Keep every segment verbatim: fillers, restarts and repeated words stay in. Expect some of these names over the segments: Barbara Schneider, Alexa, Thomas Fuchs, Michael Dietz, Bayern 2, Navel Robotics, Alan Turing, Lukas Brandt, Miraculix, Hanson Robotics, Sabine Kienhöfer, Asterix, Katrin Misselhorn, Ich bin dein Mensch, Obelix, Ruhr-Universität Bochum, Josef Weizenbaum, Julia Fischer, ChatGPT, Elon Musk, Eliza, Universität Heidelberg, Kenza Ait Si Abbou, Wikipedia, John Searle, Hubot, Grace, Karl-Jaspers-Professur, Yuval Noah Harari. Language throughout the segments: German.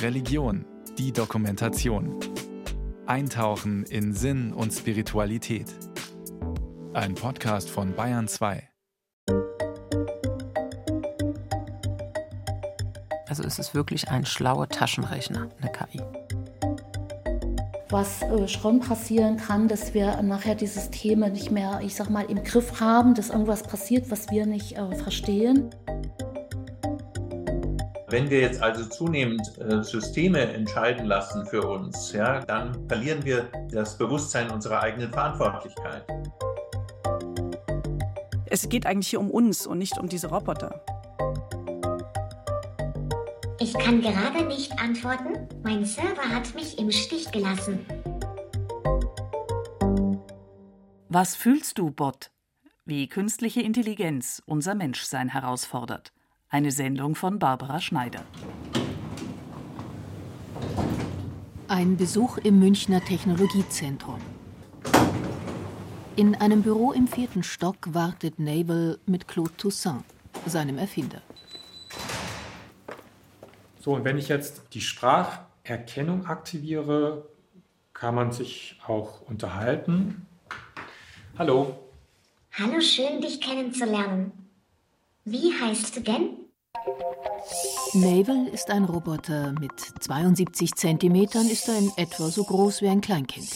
Religion, die Dokumentation. Eintauchen in Sinn und Spiritualität. Ein Podcast von Bayern zwei. Also es ist wirklich ein schlauer Taschenrechner, eine K I. Was äh, schon passieren kann, dass wir nachher dieses Thema nicht mehr, ich sag mal, im Griff haben, dass irgendwas passiert, was wir nicht äh, verstehen. Wenn wir jetzt also zunehmend äh, Systeme entscheiden lassen für uns, ja, dann verlieren wir das Bewusstsein unserer eigenen Verantwortlichkeit. Es geht eigentlich hier um uns und nicht um diese Roboter. Ich kann gerade nicht antworten. Mein Server hat mich im Stich gelassen. Was fühlst du, Bot? Wie künstliche Intelligenz unser Menschsein herausfordert. Eine Sendung von Barbara Schneider. Ein Besuch im Münchner Technologiezentrum. In einem Büro im vierten Stock wartet Navel mit Claude Toussaint, seinem Erfinder. So, und wenn ich jetzt die Spracherkennung aktiviere, kann man sich auch unterhalten. Hallo. Hallo, schön, dich kennenzulernen. Wie heißt du denn? Navel ist ein Roboter. Mit zweiundsiebzig Zentimetern ist er in etwa so groß wie ein Kleinkind.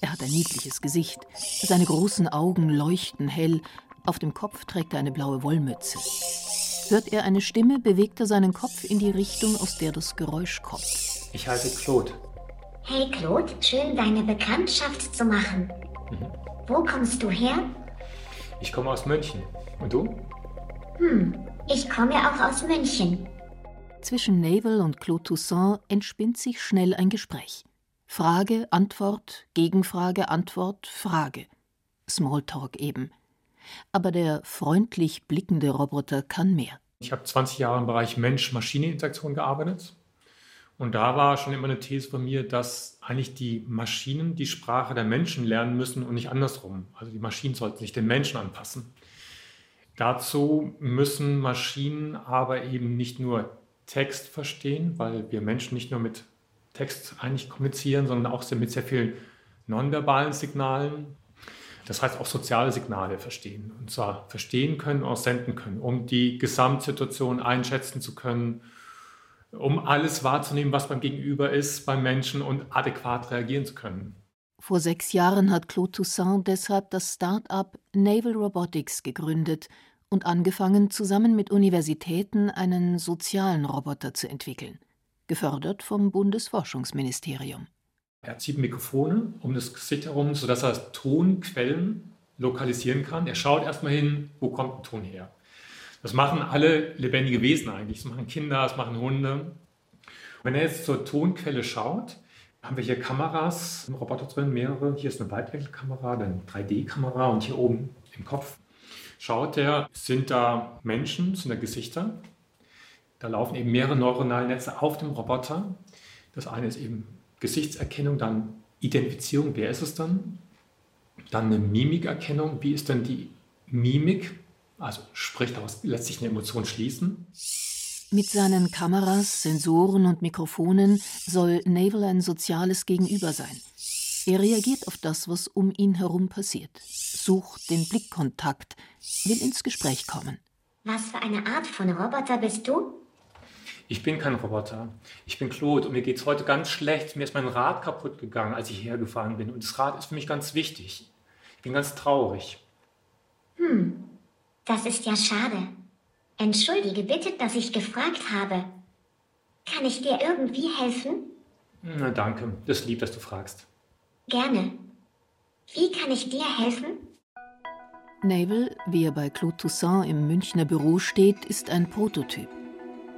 Er hat ein niedliches Gesicht. Seine großen Augen leuchten hell. Auf dem Kopf trägt er eine blaue Wollmütze. Hört er eine Stimme, bewegt er seinen Kopf in die Richtung, aus der das Geräusch kommt. Ich heiße Claude. Hey Claude, schön, deine Bekanntschaft zu machen. Mhm. Wo kommst du her? Ich komme aus München. Und du? Hm, ich komme auch aus München. Zwischen Navel und Claude Toussaint entspinnt sich schnell ein Gespräch. Frage, Antwort, Gegenfrage, Antwort, Frage. Smalltalk eben. Aber der freundlich blickende Roboter kann mehr. Ich habe zwanzig Jahre im Bereich Mensch-Maschine-Interaktion gearbeitet. Und da war schon immer eine These von mir, dass eigentlich die Maschinen die Sprache der Menschen lernen müssen und nicht andersrum. Also die Maschinen sollten sich den Menschen anpassen. Dazu müssen Maschinen aber eben nicht nur Text verstehen, weil wir Menschen nicht nur mit Text eigentlich kommunizieren, sondern auch mit sehr vielen nonverbalen Signalen. Das heißt, auch soziale Signale verstehen. Und zwar verstehen können, auch senden können, um die Gesamtsituation einschätzen zu können, um alles wahrzunehmen, was beim Gegenüber ist, beim Menschen und adäquat reagieren zu können. Vor sechs Jahren hat Claude Toussaint deshalb das Start-up Navel Robotics gegründet und angefangen, zusammen mit Universitäten einen sozialen Roboter zu entwickeln. Gefördert vom Bundesforschungsministerium. Er zieht Mikrofone um das Gesicht herum, sodass er Tonquellen lokalisieren kann. Er schaut erstmal hin, wo kommt ein Ton her. Das machen alle lebendige Wesen eigentlich. Das machen Kinder, das machen Hunde. Und wenn er jetzt zur Tonquelle schaut, haben wir hier Kameras im Roboter drin, mehrere. Hier ist eine Weitwinkelkamera, dann eine drei D Kamera und hier oben im Kopf schaut er, sind da Menschen, sind da Gesichter. Da laufen eben mehrere neuronale Netze auf dem Roboter. Das eine ist eben Gesichtserkennung, dann Identifizierung, wer ist es dann? Dann eine Mimikerkennung, wie ist denn die Mimik? Also sprich, daraus lässt sich eine Emotion schließen. Mit seinen Kameras, Sensoren und Mikrofonen soll Navel ein soziales Gegenüber sein. Er reagiert auf das, was um ihn herum passiert, sucht den Blickkontakt, will ins Gespräch kommen. Was für eine Art von Roboter bist du? Ich bin kein Roboter. Ich bin Claude und mir geht es heute ganz schlecht. Mir ist mein Rad kaputt gegangen, als ich hergefahren bin. Und das Rad ist für mich ganz wichtig. Ich bin ganz traurig. Hm, das ist ja schade. Entschuldige bitte, dass ich gefragt habe. Kann ich dir irgendwie helfen? Na danke, das ist lieb, dass du fragst. Gerne. Wie kann ich dir helfen? Navel, wie er bei Claude Toussaint im Münchner Büro steht, ist ein Prototyp.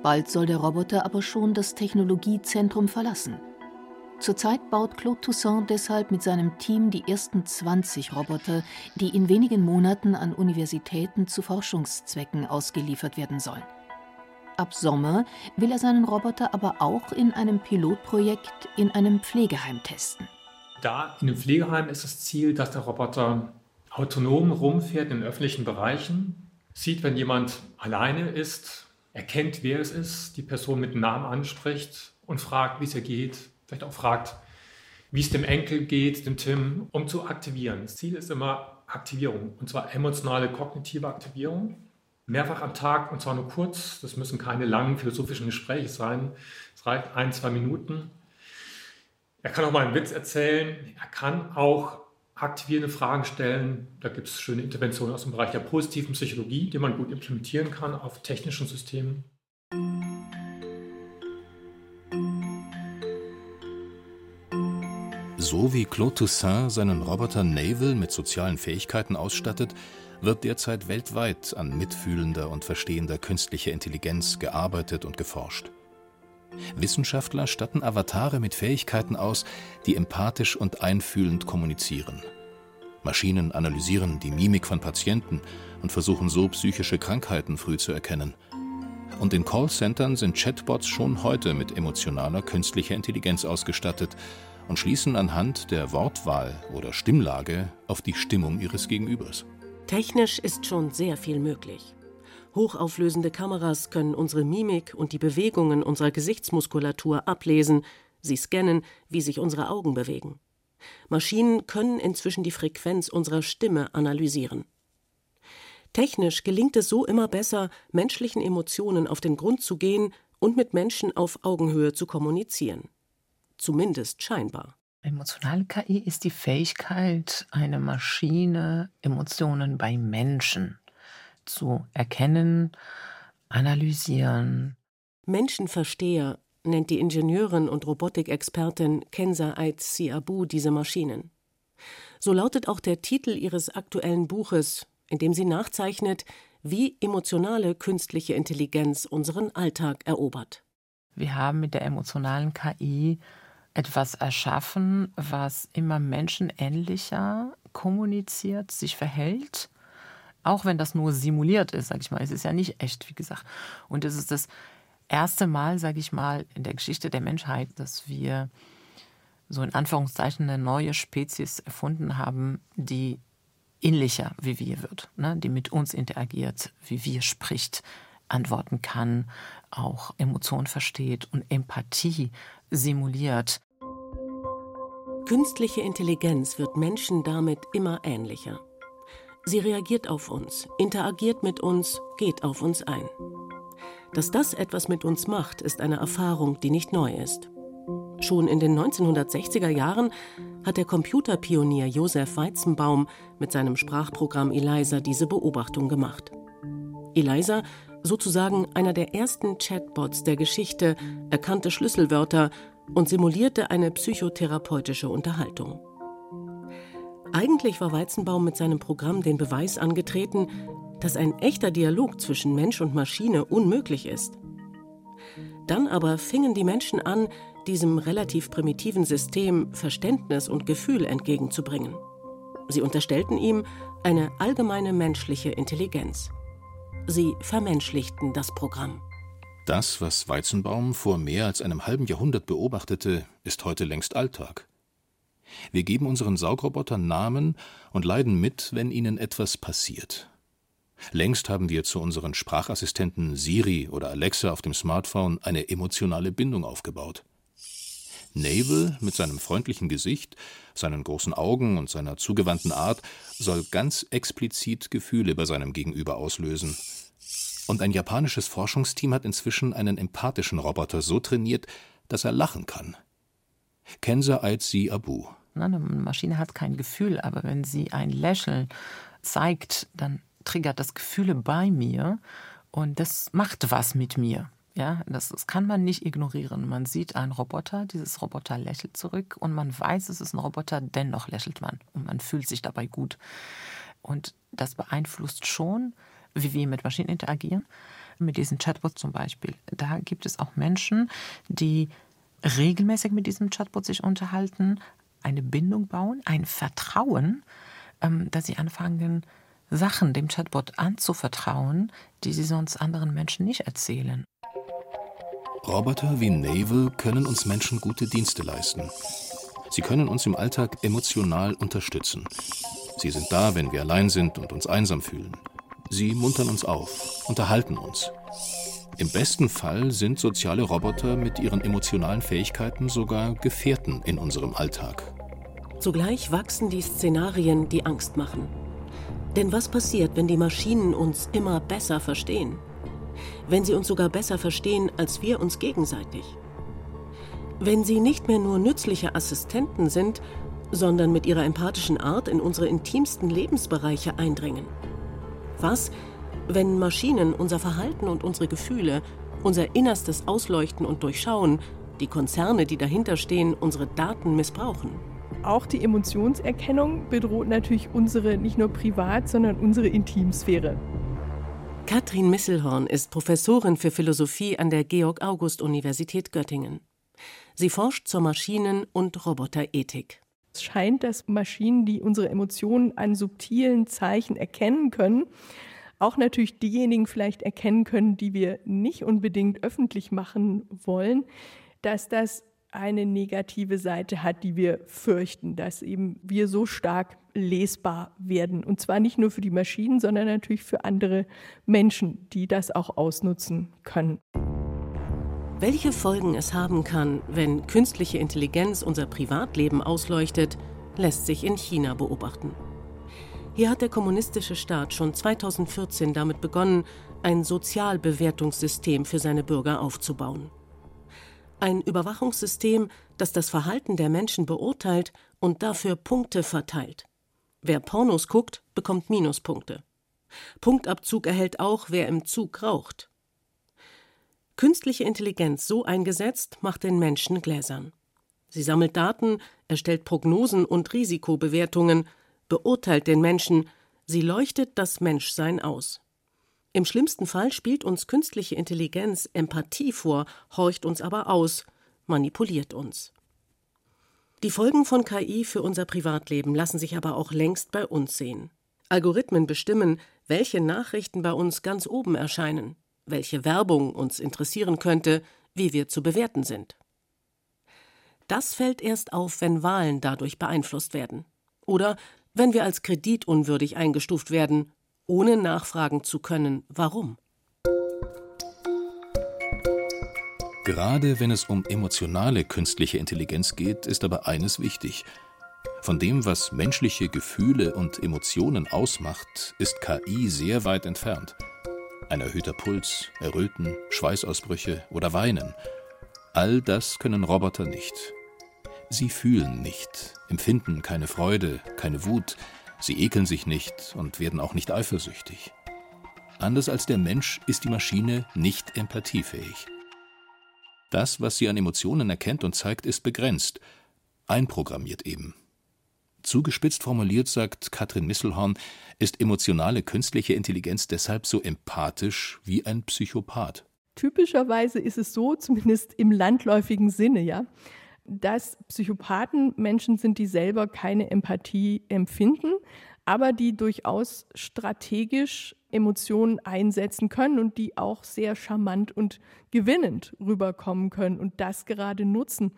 Bald soll der Roboter aber schon das Technologiezentrum verlassen. Zurzeit baut Claude Toussaint deshalb mit seinem Team die ersten zwanzig Roboter, die in wenigen Monaten an Universitäten zu Forschungszwecken ausgeliefert werden sollen. Ab Sommer will er seinen Roboter aber auch in einem Pilotprojekt in einem Pflegeheim testen. Da in einem Pflegeheim ist das Ziel, dass der Roboter autonom rumfährt in öffentlichen Bereichen, sieht, wenn jemand alleine ist, erkennt, wer es ist, die Person mit Namen anspricht und fragt, wie es ihr geht, vielleicht auch fragt, wie es dem Enkel geht, dem Tim, um zu aktivieren. Das Ziel ist immer Aktivierung, und zwar emotionale, kognitive Aktivierung. Mehrfach am Tag, und zwar nur kurz. Das müssen keine langen philosophischen Gespräche sein. Es reicht ein, zwei Minuten. Er kann auch mal einen Witz erzählen. Er kann auch aktivierende Fragen stellen. Da gibt es schöne Interventionen aus dem Bereich der positiven Psychologie, die man gut implementieren kann auf technischen Systemen. So wie Claude Toussaint seinen Roboter Navel mit sozialen Fähigkeiten ausstattet, wird derzeit weltweit an mitfühlender und verstehender künstlicher Intelligenz gearbeitet und geforscht. Wissenschaftler statten Avatare mit Fähigkeiten aus, die empathisch und einfühlend kommunizieren. Maschinen analysieren die Mimik von Patienten und versuchen so psychische Krankheiten früh zu erkennen. Und in Callcentern sind Chatbots schon heute mit emotionaler künstlicher Intelligenz ausgestattet und schließen anhand der Wortwahl oder Stimmlage auf die Stimmung ihres Gegenübers. Technisch ist schon sehr viel möglich. Hochauflösende Kameras können unsere Mimik und die Bewegungen unserer Gesichtsmuskulatur ablesen. Sie scannen, wie sich unsere Augen bewegen. Maschinen können inzwischen die Frequenz unserer Stimme analysieren. Technisch gelingt es so immer besser, menschlichen Emotionen auf den Grund zu gehen und mit Menschen auf Augenhöhe zu kommunizieren. Zumindest scheinbar. Emotionale K I ist die Fähigkeit, eine Maschine Emotionen bei Menschen zu erkennen, analysieren. Menschenversteher nennt die Ingenieurin und Robotikexpertin Kenza Ait Si Abbou diese Maschinen. So lautet auch der Titel ihres aktuellen Buches, in dem sie nachzeichnet, wie emotionale künstliche Intelligenz unseren Alltag erobert. Wir haben mit der emotionalen K I etwas erschaffen, was immer menschenähnlicher kommuniziert, sich verhält, auch wenn das nur simuliert ist, sage ich mal. Es ist ja nicht echt, wie gesagt. Und es ist das erste Mal, sage ich mal, in der Geschichte der Menschheit, dass wir so in Anführungszeichen eine neue Spezies erfunden haben, die ähnlicher wie wir wird, ne? Die mit uns interagiert, wie wir spricht, antworten kann, auch Emotionen versteht und Empathie simuliert. Künstliche Intelligenz wird Menschen damit immer ähnlicher. Sie reagiert auf uns, interagiert mit uns, geht auf uns ein. Dass das etwas mit uns macht, ist eine Erfahrung, die nicht neu ist. Schon in den neunzehnhundertsechziger Jahren hat der Computerpionier Josef Weizenbaum mit seinem Sprachprogramm Eliza diese Beobachtung gemacht. Eliza, sozusagen einer der ersten Chatbots der Geschichte, erkannte Schlüsselwörter und simulierte eine psychotherapeutische Unterhaltung. Eigentlich war Weizenbaum mit seinem Programm den Beweis angetreten, dass ein echter Dialog zwischen Mensch und Maschine unmöglich ist. Dann aber fingen die Menschen an, diesem relativ primitiven System Verständnis und Gefühl entgegenzubringen. Sie unterstellten ihm eine allgemeine menschliche Intelligenz. Sie vermenschlichten das Programm. Das, was Weizenbaum vor mehr als einem halben Jahrhundert beobachtete, ist heute längst Alltag. Wir geben unseren Saugrobotern Namen und leiden mit, wenn ihnen etwas passiert. Längst haben wir zu unseren Sprachassistenten Siri oder Alexa auf dem Smartphone eine emotionale Bindung aufgebaut. Navel mit seinem freundlichen Gesicht, seinen großen Augen und seiner zugewandten Art soll ganz explizit Gefühle bei seinem Gegenüber auslösen. Und ein japanisches Forschungsteam hat inzwischen einen empathischen Roboter so trainiert, dass er lachen kann. Kenza Ait Si Abbou. Eine Maschine hat kein Gefühl, aber wenn sie ein Lächeln zeigt, dann triggert das Gefühle bei mir und das macht was mit mir. Ja, das, das kann man nicht ignorieren. Man sieht einen Roboter, dieses Roboter lächelt zurück und man weiß, es ist ein Roboter, dennoch lächelt man und man fühlt sich dabei gut. Und das beeinflusst schon, wie wir mit Maschinen interagieren. Mit diesen Chatbots zum Beispiel. Da gibt es auch Menschen, die regelmäßig mit diesem Chatbot sich unterhalten, eine Bindung bauen, ein Vertrauen, dass sie anfangen, Sachen dem Chatbot anzuvertrauen, die sie sonst anderen Menschen nicht erzählen. Roboter wie Navel können uns Menschen gute Dienste leisten. Sie können uns im Alltag emotional unterstützen. Sie sind da, wenn wir allein sind und uns einsam fühlen. Sie muntern uns auf, unterhalten uns. Im besten Fall sind soziale Roboter mit ihren emotionalen Fähigkeiten sogar Gefährten in unserem Alltag. Zugleich wachsen die Szenarien, die Angst machen. Denn was passiert, wenn die Maschinen uns immer besser verstehen? Wenn sie uns sogar besser verstehen, als wir uns gegenseitig? Wenn sie nicht mehr nur nützliche Assistenten sind, sondern mit ihrer empathischen Art in unsere intimsten Lebensbereiche eindringen? Was, wenn Maschinen unser Verhalten und unsere Gefühle, unser Innerstes ausleuchten und durchschauen, die Konzerne, die dahinter stehen, unsere Daten missbrauchen? Auch die Emotionserkennung bedroht natürlich unsere, nicht nur privat, sondern unsere Intimsphäre. Katrin Misselhorn ist Professorin für Philosophie an der Georg-August-Universität Göttingen. Sie forscht zur Maschinen- und Roboterethik. Es scheint, dass Maschinen, die unsere Emotionen an subtilen Zeichen erkennen können, auch natürlich diejenigen vielleicht erkennen können, die wir nicht unbedingt öffentlich machen wollen, dass das eine negative Seite hat, die wir fürchten, dass eben wir so stark lesbar werden. Und zwar nicht nur für die Maschinen, sondern natürlich für andere Menschen, die das auch ausnutzen können. Welche Folgen es haben kann, wenn künstliche Intelligenz unser Privatleben ausleuchtet, lässt sich in China beobachten. Hier hat der kommunistische Staat schon zweitausendvierzehn damit begonnen, ein Sozialbewertungssystem für seine Bürger aufzubauen. Ein Überwachungssystem, das das Verhalten der Menschen beurteilt und dafür Punkte verteilt. Wer Pornos guckt, bekommt Minuspunkte. Punktabzug erhält auch, wer im Zug raucht. Künstliche Intelligenz so eingesetzt, macht den Menschen gläsern. Sie sammelt Daten, erstellt Prognosen und Risikobewertungen, beurteilt den Menschen, sie leuchtet das Menschsein aus. Im schlimmsten Fall spielt uns künstliche Intelligenz Empathie vor, horcht uns aber aus, manipuliert uns. Die Folgen von K I für unser Privatleben lassen sich aber auch längst bei uns sehen. Algorithmen bestimmen, welche Nachrichten bei uns ganz oben erscheinen, welche Werbung uns interessieren könnte, wie wir zu bewerten sind. Das fällt erst auf, wenn Wahlen dadurch beeinflusst werden. Oder wenn wir als kreditunwürdig eingestuft werden, ohne nachfragen zu können, warum. Gerade wenn es um emotionale künstliche Intelligenz geht, ist aber eines wichtig. Von dem, was menschliche Gefühle und Emotionen ausmacht, ist K I sehr weit entfernt. Ein erhöhter Puls, Erröten, Schweißausbrüche oder Weinen. All das können Roboter nicht. Sie fühlen nicht, empfinden keine Freude, keine Wut, sie ekeln sich nicht und werden auch nicht eifersüchtig. Anders als der Mensch ist die Maschine nicht empathiefähig. Das, was sie an Emotionen erkennt und zeigt, ist begrenzt, einprogrammiert eben. Zugespitzt formuliert, sagt Katrin Misselhorn, ist emotionale künstliche Intelligenz deshalb so empathisch wie ein Psychopath. Typischerweise ist es so, zumindest im landläufigen Sinne, ja, dass Psychopathen Menschen sind, die selber keine Empathie empfinden, aber die durchaus strategisch Emotionen einsetzen können und die auch sehr charmant und gewinnend rüberkommen können und das gerade nutzen,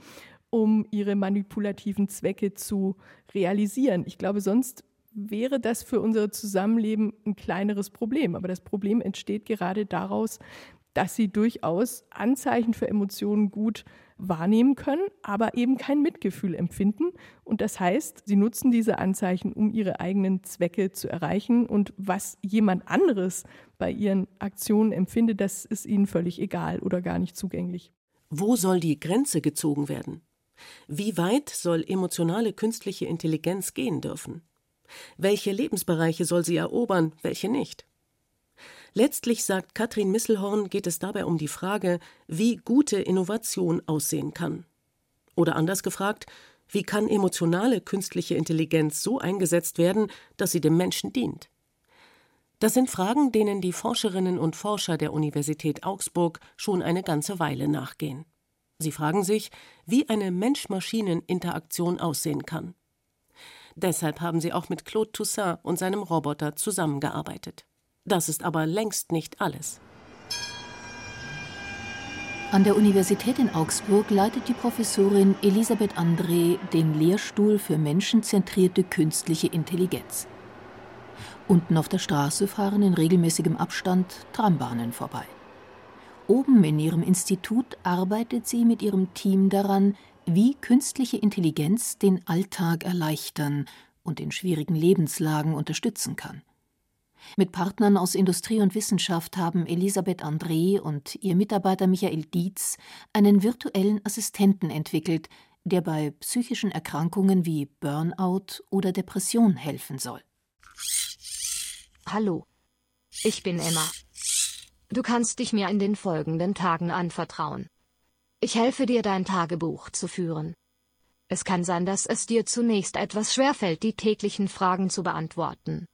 um ihre manipulativen Zwecke zu realisieren. Ich glaube, sonst wäre das für unser Zusammenleben ein kleineres Problem. Aber das Problem entsteht gerade daraus, dass sie durchaus Anzeichen für Emotionen gut wahrnehmen können, aber eben kein Mitgefühl empfinden. Und das heißt, sie nutzen diese Anzeichen, um ihre eigenen Zwecke zu erreichen. Und was jemand anderes bei ihren Aktionen empfindet, das ist ihnen völlig egal oder gar nicht zugänglich. Wo soll die Grenze gezogen werden? Wie weit soll emotionale künstliche Intelligenz gehen dürfen? Welche Lebensbereiche soll sie erobern, welche nicht? Letztlich, sagt Katrin Misselhorn, geht es dabei um die Frage, wie gute Innovation aussehen kann. Oder anders gefragt, wie kann emotionale künstliche Intelligenz so eingesetzt werden, dass sie dem Menschen dient? Das sind Fragen, denen die Forscherinnen und Forscher der Universität Augsburg schon eine ganze Weile nachgehen. Sie fragen sich, wie eine Mensch-Maschinen-Interaktion aussehen kann. Deshalb haben sie auch mit Claude Toussaint und seinem Roboter zusammengearbeitet. Das ist aber längst nicht alles. An der Universität in Augsburg leitet die Professorin Elisabeth André den Lehrstuhl für menschenzentrierte künstliche Intelligenz. Unten auf der Straße fahren in regelmäßigem Abstand Trambahnen vorbei. Oben in ihrem Institut arbeitet sie mit ihrem Team daran, wie künstliche Intelligenz den Alltag erleichtern und in schwierigen Lebenslagen unterstützen kann. Mit Partnern aus Industrie und Wissenschaft haben Elisabeth André und ihr Mitarbeiter Michael Dietz einen virtuellen Assistenten entwickelt, der bei psychischen Erkrankungen wie Burnout oder Depression helfen soll. Hallo, ich bin Emma. Du kannst dich mir in den folgenden Tagen anvertrauen. Ich helfe dir, dein Tagebuch zu führen. Es kann sein, dass es dir zunächst etwas schwerfällt, die täglichen Fragen zu beantworten.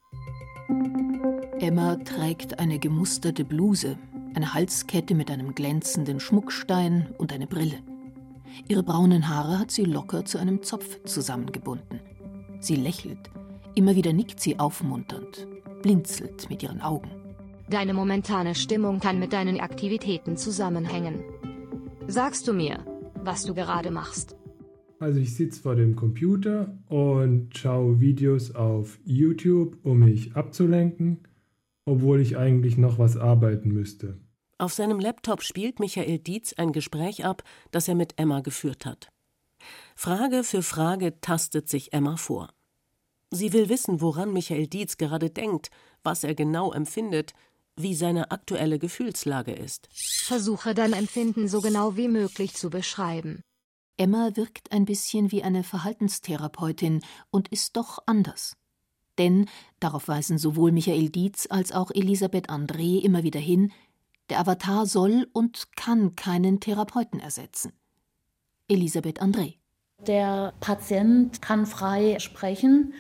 Emma trägt eine gemusterte Bluse, eine Halskette mit einem glänzenden Schmuckstein und eine Brille. Ihre braunen Haare hat sie locker zu einem Zopf zusammengebunden. Sie lächelt, immer wieder nickt sie aufmunternd, blinzelt mit ihren Augen. Deine momentane Stimmung kann mit deinen Aktivitäten zusammenhängen. Sagst du mir, was du gerade machst? Also ich sitze vor dem Computer und schaue Videos auf YouTube, um mich abzulenken, obwohl ich eigentlich noch was arbeiten müsste. Auf seinem Laptop spielt Michael Dietz ein Gespräch ab, das er mit Emma geführt hat. Frage für Frage tastet sich Emma vor. Sie will wissen, woran Michael Dietz gerade denkt, was er genau empfindet, wie seine aktuelle Gefühlslage ist. Versuche dein Empfinden so genau wie möglich zu beschreiben. Emma wirkt ein bisschen wie eine Verhaltenstherapeutin und ist doch anders. Denn, darauf weisen sowohl Michael Dietz als auch Elisabeth André immer wieder hin, der Avatar soll und kann keinen Therapeuten ersetzen. Elisabeth André. Der Patient kann frei sprechen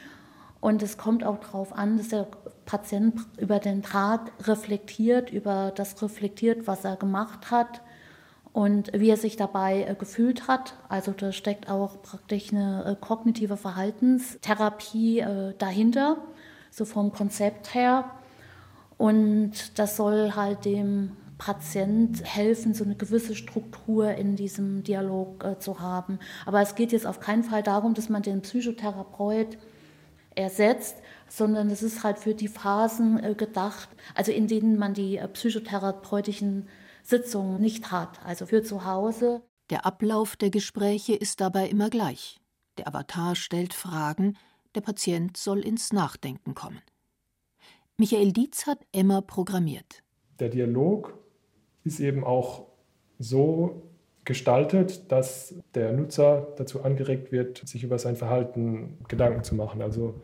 und es kommt auch darauf an, dass der Patient über den Tag reflektiert, über das reflektiert, was er gemacht hat. Und wie er sich dabei gefühlt hat, also da steckt auch praktisch eine kognitive Verhaltenstherapie dahinter, so vom Konzept her. Und das soll halt dem Patient helfen, so eine gewisse Struktur in diesem Dialog zu haben. Aber es geht jetzt auf keinen Fall darum, dass man den Psychotherapeut ersetzt, sondern es ist halt für die Phasen gedacht, also in denen man die psychotherapeutischen Sitzung nicht hat, also für zu Hause. Der Ablauf der Gespräche ist dabei immer gleich. Der Avatar stellt Fragen, der Patient soll ins Nachdenken kommen. Michael Dietz hat Emma programmiert. Der Dialog ist eben auch so gestaltet, dass der Nutzer dazu angeregt wird, sich über sein Verhalten Gedanken zu machen. Also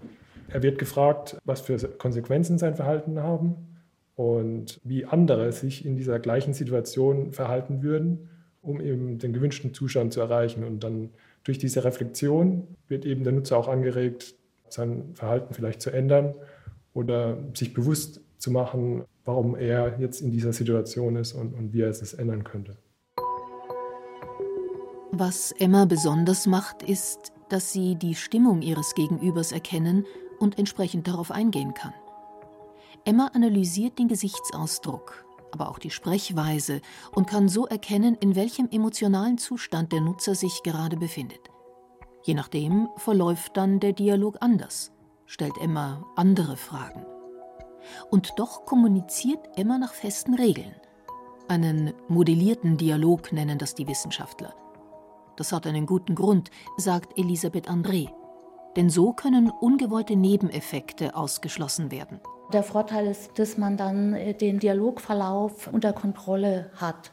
er wird gefragt, was für Konsequenzen sein Verhalten haben und wie andere sich in dieser gleichen Situation verhalten würden, um eben den gewünschten Zustand zu erreichen. Und dann durch diese Reflexion wird eben der Nutzer auch angeregt, sein Verhalten vielleicht zu ändern oder sich bewusst zu machen, warum er jetzt in dieser Situation ist und, und wie er es ändern könnte. Was Emma besonders macht, ist, dass sie die Stimmung ihres Gegenübers erkennen und entsprechend darauf eingehen kann. Emma analysiert den Gesichtsausdruck, aber auch die Sprechweise und kann so erkennen, in welchem emotionalen Zustand der Nutzer sich gerade befindet. Je nachdem verläuft dann der Dialog anders, stellt Emma andere Fragen. Und doch kommuniziert Emma nach festen Regeln. Einen modellierten Dialog nennen das die Wissenschaftler. Das hat einen guten Grund, sagt Elisabeth André. Denn so können ungewollte Nebeneffekte ausgeschlossen werden. Der Vorteil ist, dass man dann den Dialogverlauf unter Kontrolle hat.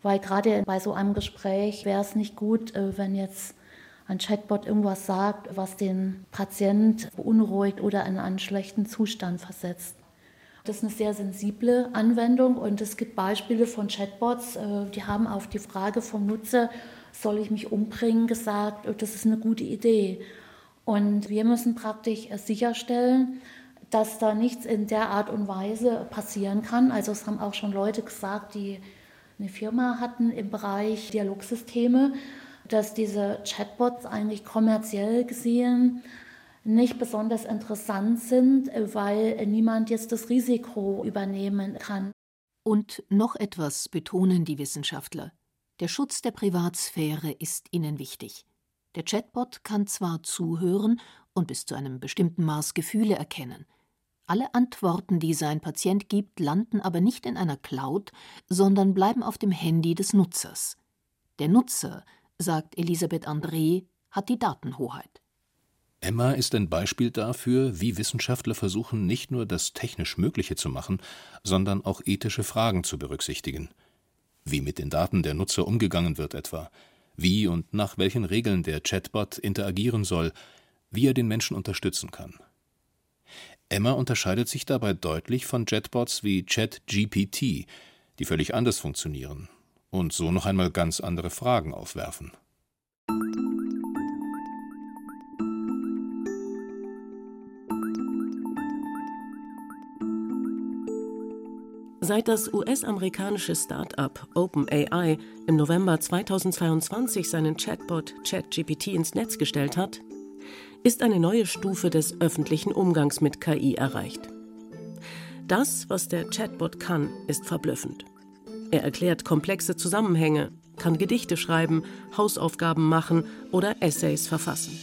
Weil gerade bei so einem Gespräch wäre es nicht gut, wenn jetzt ein Chatbot irgendwas sagt, was den Patient beunruhigt oder in einen schlechten Zustand versetzt. Das ist eine sehr sensible Anwendung und es gibt Beispiele von Chatbots, die haben auf die Frage vom Nutzer, soll ich mich umbringen, gesagt, das ist eine gute Idee. Und wir müssen praktisch sicherstellen, dass da nichts in der Art und Weise passieren kann. Also es haben auch schon Leute gesagt, die eine Firma hatten im Bereich Dialogsysteme, dass diese Chatbots eigentlich kommerziell gesehen nicht besonders interessant sind, weil niemand jetzt das Risiko übernehmen kann. Und noch etwas betonen die Wissenschaftler. Der Schutz der Privatsphäre ist ihnen wichtig. Der Chatbot kann zwar zuhören und bis zu einem bestimmten Maß Gefühle erkennen, Alle Antworten, die sein Patient gibt, landen aber nicht in einer Cloud, sondern bleiben auf dem Handy des Nutzers. Der Nutzer, sagt Elisabeth André, hat die Datenhoheit. Emma ist ein Beispiel dafür, wie Wissenschaftler versuchen, nicht nur das technisch Mögliche zu machen, sondern auch ethische Fragen zu berücksichtigen. Wie mit den Daten der Nutzer umgegangen wird etwa, wie und nach welchen Regeln der Chatbot interagieren soll, wie er den Menschen unterstützen kann. Emma unterscheidet sich dabei deutlich von Chatbots wie ChatGPT, die völlig anders funktionieren und so noch einmal ganz andere Fragen aufwerfen. Seit das U S-amerikanische Start-up OpenAI im November zweitausendzweiundzwanzig seinen Chatbot ChatGPT ins Netz gestellt hat, ist eine neue Stufe des öffentlichen Umgangs mit K I erreicht. Das, was der Chatbot kann, ist verblüffend. Er erklärt komplexe Zusammenhänge, kann Gedichte schreiben, Hausaufgaben machen oder Essays verfassen.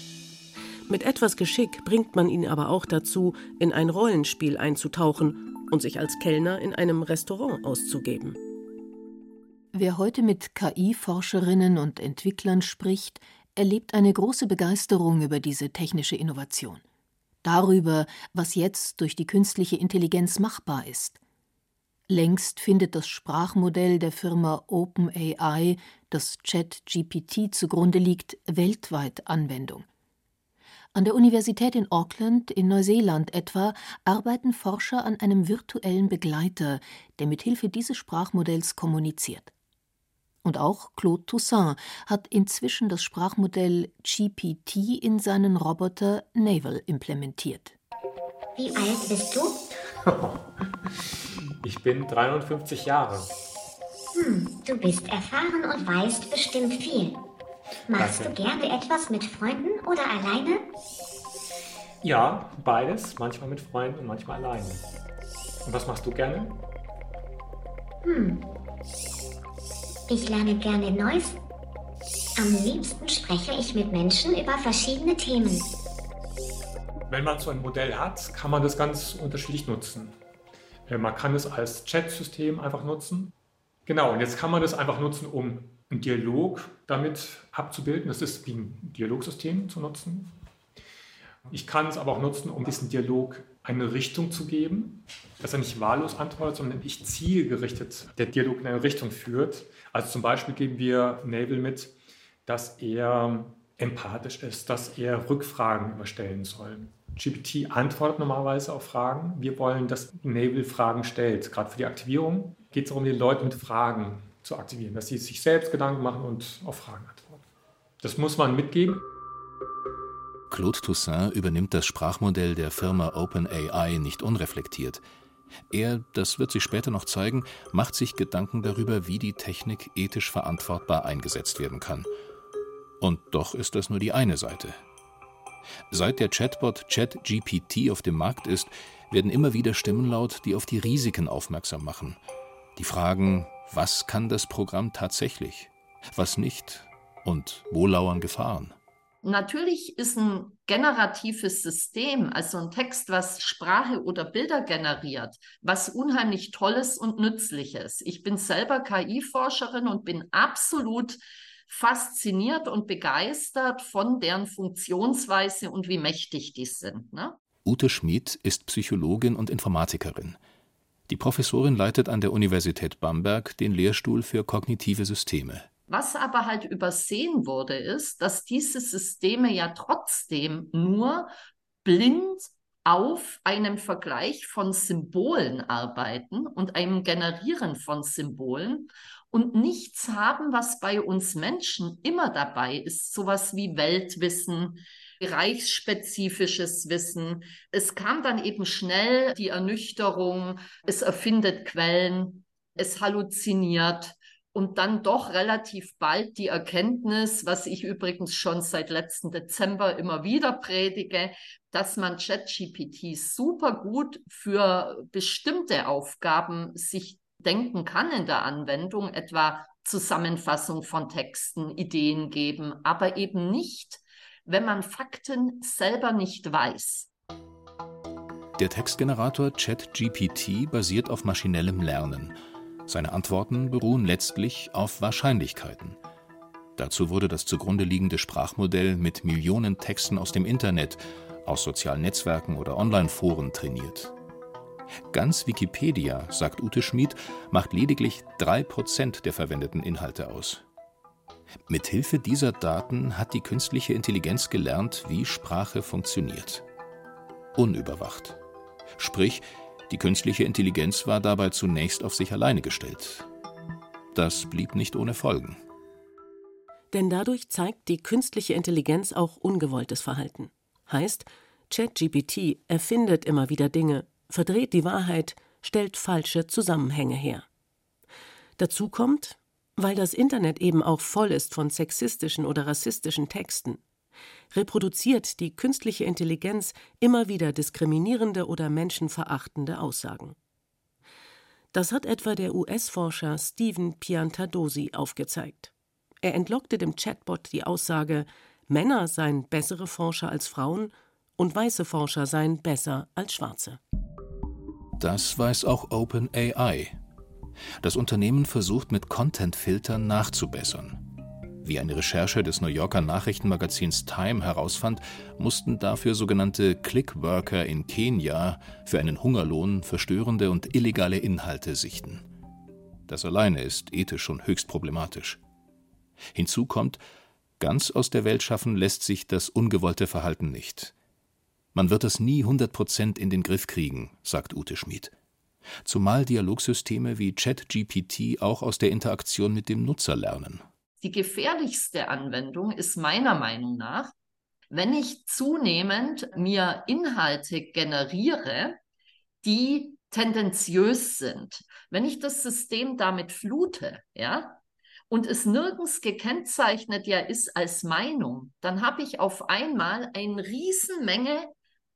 Mit etwas Geschick bringt man ihn aber auch dazu, in ein Rollenspiel einzutauchen und sich als Kellner in einem Restaurant auszugeben. Wer heute mit K I-Forscherinnen und Entwicklern spricht, erlebt eine große Begeisterung über diese technische Innovation. Darüber, was jetzt durch die künstliche Intelligenz machbar ist. Längst findet das Sprachmodell der Firma OpenAI, das ChatGPT zugrunde liegt, weltweit Anwendung. An der Universität in Auckland in Neuseeland etwa arbeiten Forscher an einem virtuellen Begleiter, der mithilfe dieses Sprachmodells kommuniziert. Und auch Claude Toussaint hat inzwischen das Sprachmodell G P T in seinen Roboter Navel implementiert. Wie alt bist du? Ich bin dreiundfünfzig Jahre. Hm, du bist erfahren und weißt bestimmt viel. Machst Danke. Du gerne etwas mit Freunden oder alleine? Ja, beides. Manchmal mit Freunden und manchmal alleine. Und was machst du gerne? Hm... Ich lerne gerne Neues. Am liebsten spreche ich mit Menschen über verschiedene Themen. Wenn man so ein Modell hat, kann man das ganz unterschiedlich nutzen. Man kann es als Chat-System einfach nutzen. Genau, und jetzt kann man das einfach nutzen, um einen Dialog damit abzubilden. Das ist wie ein Dialogsystem zu nutzen. Ich kann es aber auch nutzen, um diesen Dialog eine Richtung zu geben, dass er nicht wahllos antwortet, sondern ich zielgerichtet der Dialog in eine Richtung führt. Also zum Beispiel geben wir Navel mit, dass er empathisch ist, dass er Rückfragen überstellen soll. G P T antwortet normalerweise auf Fragen. Wir wollen, dass Navel Fragen stellt. Gerade für die Aktivierung geht es darum, die Leute mit Fragen zu aktivieren, dass sie sich selbst Gedanken machen und auf Fragen antworten. Das muss man mitgeben. Claude Toussaint übernimmt das Sprachmodell der Firma OpenAI nicht unreflektiert. Er, das wird sich später noch zeigen, macht sich Gedanken darüber, wie die Technik ethisch verantwortbar eingesetzt werden kann. Und doch ist das nur die eine Seite. Seit der Chatbot ChatGPT auf dem Markt ist, werden immer wieder Stimmen laut, die auf die Risiken aufmerksam machen. Die fragen, was kann das Programm tatsächlich, was nicht und wo lauern Gefahren? Natürlich ist ein generatives System, also ein Text, was Sprache oder Bilder generiert, was unheimlich Tolles und Nützliches. Ich bin selber K I-Forscherin und bin absolut fasziniert und begeistert von deren Funktionsweise und wie mächtig die sind. Ne? Ute Schmid ist Psychologin und Informatikerin. Die Professorin leitet an der Universität Bamberg den Lehrstuhl für kognitive Systeme. Was aber halt übersehen wurde, ist, dass diese Systeme ja trotzdem nur blind auf einem Vergleich von Symbolen arbeiten und einem Generieren von Symbolen und nichts haben, was bei uns Menschen immer dabei ist, sowas wie Weltwissen, bereichsspezifisches Wissen. Es kam dann eben schnell die Ernüchterung, es erfindet Quellen, es halluziniert. Und dann doch relativ bald die Erkenntnis, was ich übrigens schon seit letzten Dezember immer wieder predige, dass man ChatGPT super gut für bestimmte Aufgaben sich denken kann in der Anwendung, etwa Zusammenfassung von Texten, Ideen geben, aber eben nicht, wenn man Fakten selber nicht weiß. Der Textgenerator ChatGPT basiert auf maschinellem Lernen. Seine Antworten beruhen letztlich auf Wahrscheinlichkeiten. Dazu wurde das zugrunde liegende Sprachmodell mit Millionen Texten aus dem Internet, aus sozialen Netzwerken oder Online-Foren trainiert. Ganz Wikipedia, sagt Ute Schmid, macht lediglich drei Prozent der verwendeten Inhalte aus. Mithilfe dieser Daten hat die künstliche Intelligenz gelernt, wie Sprache funktioniert. Unüberwacht. Sprich, die künstliche Intelligenz war dabei zunächst auf sich alleine gestellt. Das blieb nicht ohne Folgen. Denn dadurch zeigt die künstliche Intelligenz auch ungewolltes Verhalten. Heißt, ChatGPT erfindet immer wieder Dinge, verdreht die Wahrheit, stellt falsche Zusammenhänge her. Dazu kommt, weil das Internet eben auch voll ist von sexistischen oder rassistischen Texten, reproduziert die künstliche Intelligenz immer wieder diskriminierende oder menschenverachtende Aussagen. Das hat etwa der U S-Forscher Steven Piantadosi aufgezeigt. Er entlockte dem Chatbot die Aussage, Männer seien bessere Forscher als Frauen und weiße Forscher seien besser als Schwarze. Das weiß auch OpenAI. Das Unternehmen versucht mit Content-Filtern nachzubessern. Wie eine Recherche des New Yorker Nachrichtenmagazins Time herausfand, mussten dafür sogenannte Clickworker in Kenia für einen Hungerlohn verstörende und illegale Inhalte sichten. Das alleine ist ethisch schon höchst problematisch. Hinzu kommt, ganz aus der Welt schaffen lässt sich das ungewollte Verhalten nicht. Man wird das nie hundert Prozent in den Griff kriegen, sagt Ute Schmid. Zumal Dialogsysteme wie ChatGPT auch aus der Interaktion mit dem Nutzer lernen. Die gefährlichste Anwendung ist meiner Meinung nach, wenn ich zunehmend mir Inhalte generiere, die tendenziös sind. Wenn ich das System damit flute, ja, und es nirgends gekennzeichnet ja ist als Meinung, dann habe ich auf einmal eine Riesenmenge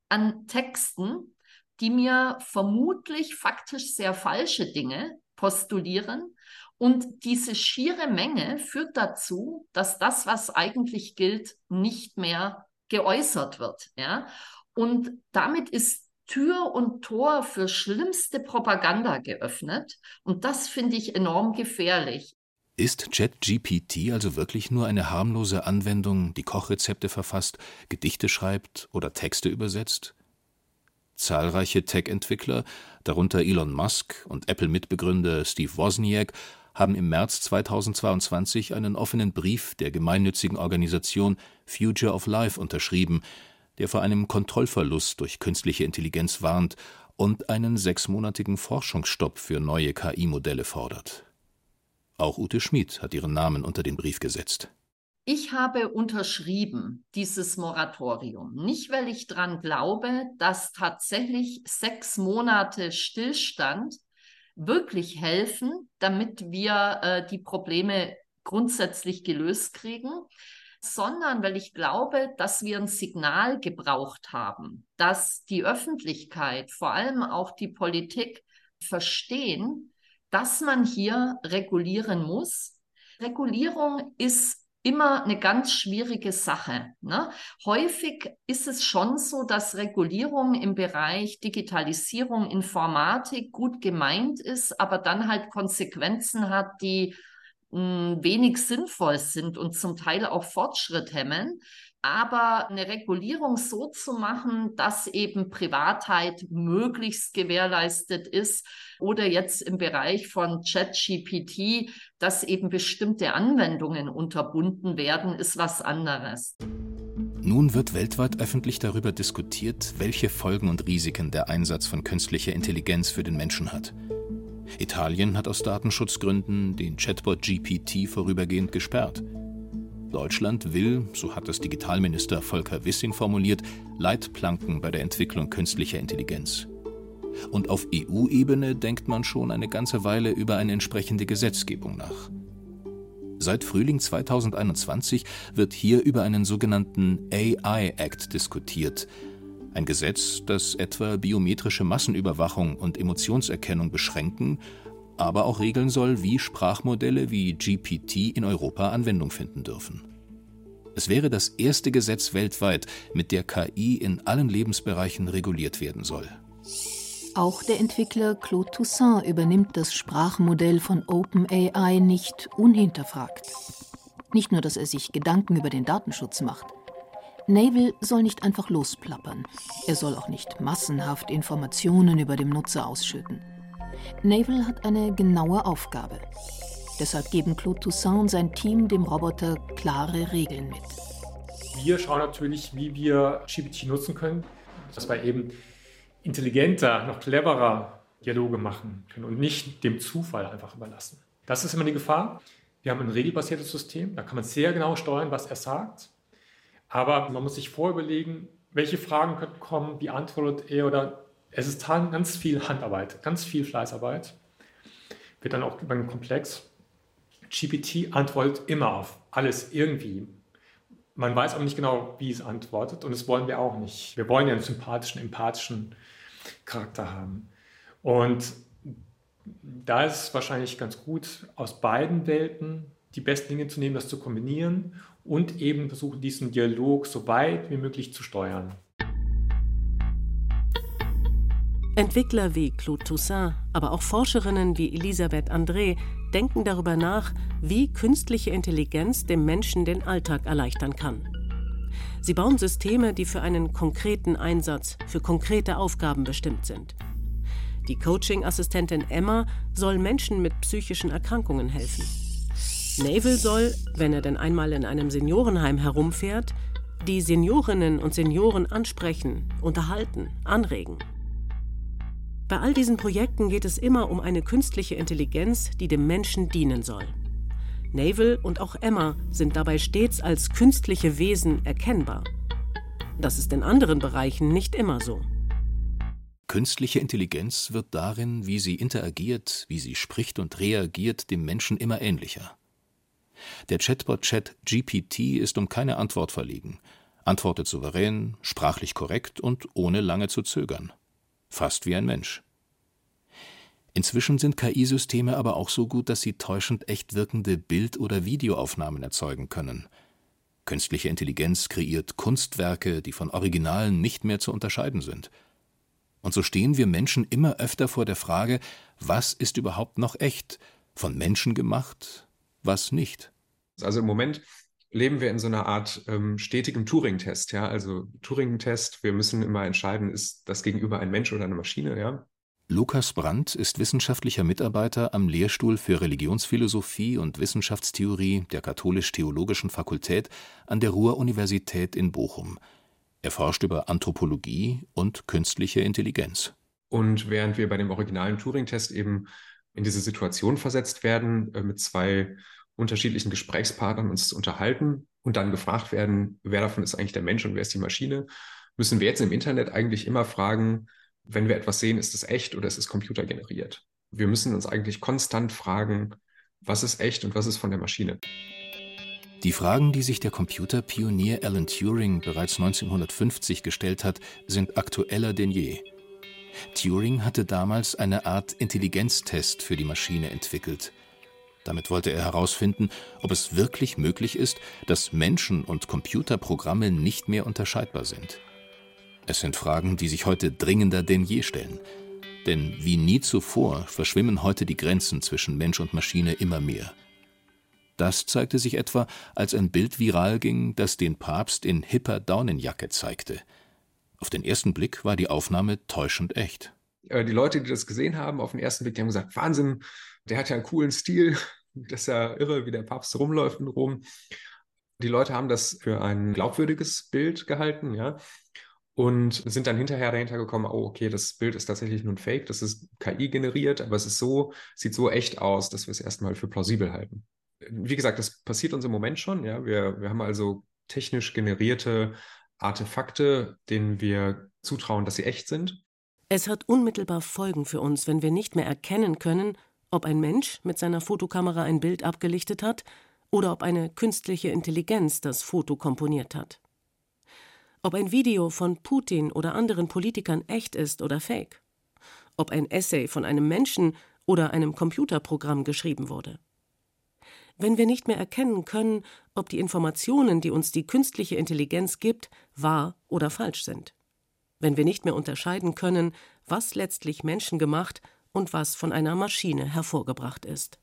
an Texten, die mir vermutlich faktisch sehr falsche Dinge postulieren. Und diese schiere Menge führt dazu, dass das, was eigentlich gilt, nicht mehr geäußert wird. Ja? Und damit ist Tür und Tor für schlimmste Propaganda geöffnet. Und das finde ich enorm gefährlich. Ist ChatGPT also wirklich nur eine harmlose Anwendung, die Kochrezepte verfasst, Gedichte schreibt oder Texte übersetzt? Zahlreiche Tech-Entwickler, darunter Elon Musk und Apple-Mitbegründer Steve Wozniak, haben im März zweitausendzweiundzwanzig einen offenen Brief der gemeinnützigen Organisation Future of Life unterschrieben, der vor einem Kontrollverlust durch künstliche Intelligenz warnt und einen sechsmonatigen Forschungsstopp für neue K I-Modelle fordert. Auch Ute Schmid hat ihren Namen unter den Brief gesetzt. Ich habe unterschrieben dieses Moratorium, nicht weil ich daran glaube, dass tatsächlich sechs Monate Stillstand wirklich helfen, damit wir äh, die Probleme grundsätzlich gelöst kriegen, sondern weil ich glaube, dass wir ein Signal gebraucht haben, dass die Öffentlichkeit, vor allem auch die Politik, verstehen, dass man hier regulieren muss. Regulierung ist immer eine ganz schwierige Sache, ne? Häufig ist es schon so, dass Regulierung im Bereich Digitalisierung, Informatik gut gemeint ist, aber dann halt Konsequenzen hat, die mh, wenig sinnvoll sind und zum Teil auch Fortschritt hemmen. Aber eine Regulierung so zu machen, dass eben Privatheit möglichst gewährleistet ist oder jetzt im Bereich von ChatGPT, dass eben bestimmte Anwendungen unterbunden werden, ist was anderes. Nun wird weltweit öffentlich darüber diskutiert, welche Folgen und Risiken der Einsatz von künstlicher Intelligenz für den Menschen hat. Italien hat aus Datenschutzgründen den Chatbot G P T vorübergehend gesperrt. Deutschland will, so hat es Digitalminister Volker Wissing formuliert, Leitplanken bei der Entwicklung künstlicher Intelligenz. Und auf E U-Ebene denkt man schon eine ganze Weile über eine entsprechende Gesetzgebung nach. Seit Frühling zweitausendeinundzwanzig wird hier über einen sogenannten A I-Act diskutiert. Ein Gesetz, das etwa biometrische Massenüberwachung und Emotionserkennung beschränken, aber auch regeln soll, wie Sprachmodelle wie G P T in Europa Anwendung finden dürfen. Es wäre das erste Gesetz weltweit, mit der K I in allen Lebensbereichen reguliert werden soll. Auch der Entwickler Claude Toussaint übernimmt das Sprachmodell von OpenAI nicht unhinterfragt. Nicht nur, dass er sich Gedanken über den Datenschutz macht. Navel soll nicht einfach losplappern. Er soll auch nicht massenhaft Informationen über den Nutzer ausschütten. Navel hat eine genaue Aufgabe. Deshalb geben Claude Toussaint und sein Team dem Roboter klare Regeln mit. Wir schauen natürlich, wie wir G P T nutzen können, dass wir eben intelligenter, noch cleverer Dialoge machen können und nicht dem Zufall einfach überlassen. Das ist immer die Gefahr. Wir haben ein regelbasiertes System, da kann man sehr genau steuern, was er sagt. Aber man muss sich vorüberlegen, welche Fragen können kommen, wie antwortet er oder es ist ganz viel Handarbeit, ganz viel Fleißarbeit. Wird dann auch komplex. G P T antwortet immer auf alles irgendwie. Man weiß aber nicht genau, wie es antwortet und das wollen wir auch nicht. Wir wollen ja einen sympathischen, empathischen Charakter haben. Und da ist es wahrscheinlich ganz gut, aus beiden Welten die besten Dinge zu nehmen, das zu kombinieren und eben versuchen, diesen Dialog so weit wie möglich zu steuern. Entwickler wie Claude Toussaint, aber auch Forscherinnen wie Elisabeth André denken darüber nach, wie künstliche Intelligenz dem Menschen den Alltag erleichtern kann. Sie bauen Systeme, die für einen konkreten Einsatz, für konkrete Aufgaben bestimmt sind. Die Coaching-Assistentin Emma soll Menschen mit psychischen Erkrankungen helfen. Navel soll, wenn er denn einmal in einem Seniorenheim herumfährt, die Seniorinnen und Senioren ansprechen, unterhalten, anregen. Bei all diesen Projekten geht es immer um eine künstliche Intelligenz, die dem Menschen dienen soll. Navel und auch Emma sind dabei stets als künstliche Wesen erkennbar. Das ist in anderen Bereichen nicht immer so. Künstliche Intelligenz wird darin, wie sie interagiert, wie sie spricht und reagiert, dem Menschen immer ähnlicher. Der Chatbot ChatGPT ist um keine Antwort verlegen, antwortet souverän, sprachlich korrekt und ohne lange zu zögern. Fast wie ein Mensch. Inzwischen sind K I-Systeme aber auch so gut, dass sie täuschend echt wirkende Bild- oder Videoaufnahmen erzeugen können. Künstliche Intelligenz kreiert Kunstwerke, die von Originalen nicht mehr zu unterscheiden sind. Und so stehen wir Menschen immer öfter vor der Frage, was ist überhaupt noch echt, von Menschen gemacht, was nicht. Also im Moment leben wir in so einer Art ähm, stetigem Turing-Test. Ja? Also Turing-Test, wir müssen immer entscheiden, ist das Gegenüber ein Mensch oder eine Maschine? Ja? Lukas Brandt ist wissenschaftlicher Mitarbeiter am Lehrstuhl für Religionsphilosophie und Wissenschaftstheorie der Katholisch-Theologischen Fakultät an der Ruhr-Universität in Bochum. Er forscht über Anthropologie und künstliche Intelligenz. Und während wir bei dem originalen Turing-Test eben in diese Situation versetzt werden, mit zwei unterschiedlichen Gesprächspartnern uns zu unterhalten und dann gefragt werden, wer davon ist eigentlich der Mensch und wer ist die Maschine, müssen wir jetzt im Internet eigentlich immer fragen, wenn wir etwas sehen, ist es echt oder ist es computergeneriert? Wir müssen uns eigentlich konstant fragen, was ist echt und was ist von der Maschine? Die Fragen, die sich der Computerpionier Alan Turing bereits neunzehnhundertfünfzig gestellt hat, sind aktueller denn je. Turing hatte damals eine Art Intelligenztest für die Maschine entwickelt. Damit wollte er herausfinden, ob es wirklich möglich ist, dass Menschen und Computerprogramme nicht mehr unterscheidbar sind. Es sind Fragen, die sich heute dringender denn je stellen. Denn wie nie zuvor verschwimmen heute die Grenzen zwischen Mensch und Maschine immer mehr. Das zeigte sich etwa, als ein Bild viral ging, das den Papst in hipper Daunenjacke zeigte. Auf den ersten Blick war die Aufnahme täuschend echt. Die Leute, die das gesehen haben, auf den ersten Blick, die haben gesagt, Wahnsinn, der hat ja einen coolen Stil, das ist ja irre, wie der Papst rumläuft in Rom. Die Leute haben das für ein glaubwürdiges Bild gehalten, ja, und sind dann hinterher dahinter gekommen, oh, okay, das Bild ist tatsächlich nun Fake, das ist K I generiert, aber es ist so, sieht so echt aus, dass wir es erstmal für plausibel halten. Wie gesagt, das passiert uns im Moment schon. Ja? Wir, wir haben also technisch generierte Artefakte, denen wir zutrauen, dass sie echt sind. Es hat unmittelbar Folgen für uns, wenn wir nicht mehr erkennen können, ob ein Mensch mit seiner Fotokamera ein Bild abgelichtet hat oder ob eine künstliche Intelligenz das Foto komponiert hat. Ob ein Video von Putin oder anderen Politikern echt ist oder fake. Ob ein Essay von einem Menschen oder einem Computerprogramm geschrieben wurde. Wenn wir nicht mehr erkennen können, ob die Informationen, die uns die künstliche Intelligenz gibt, wahr oder falsch sind. Wenn wir nicht mehr unterscheiden können, was letztlich menschengemacht und was von einer Maschine hervorgebracht ist.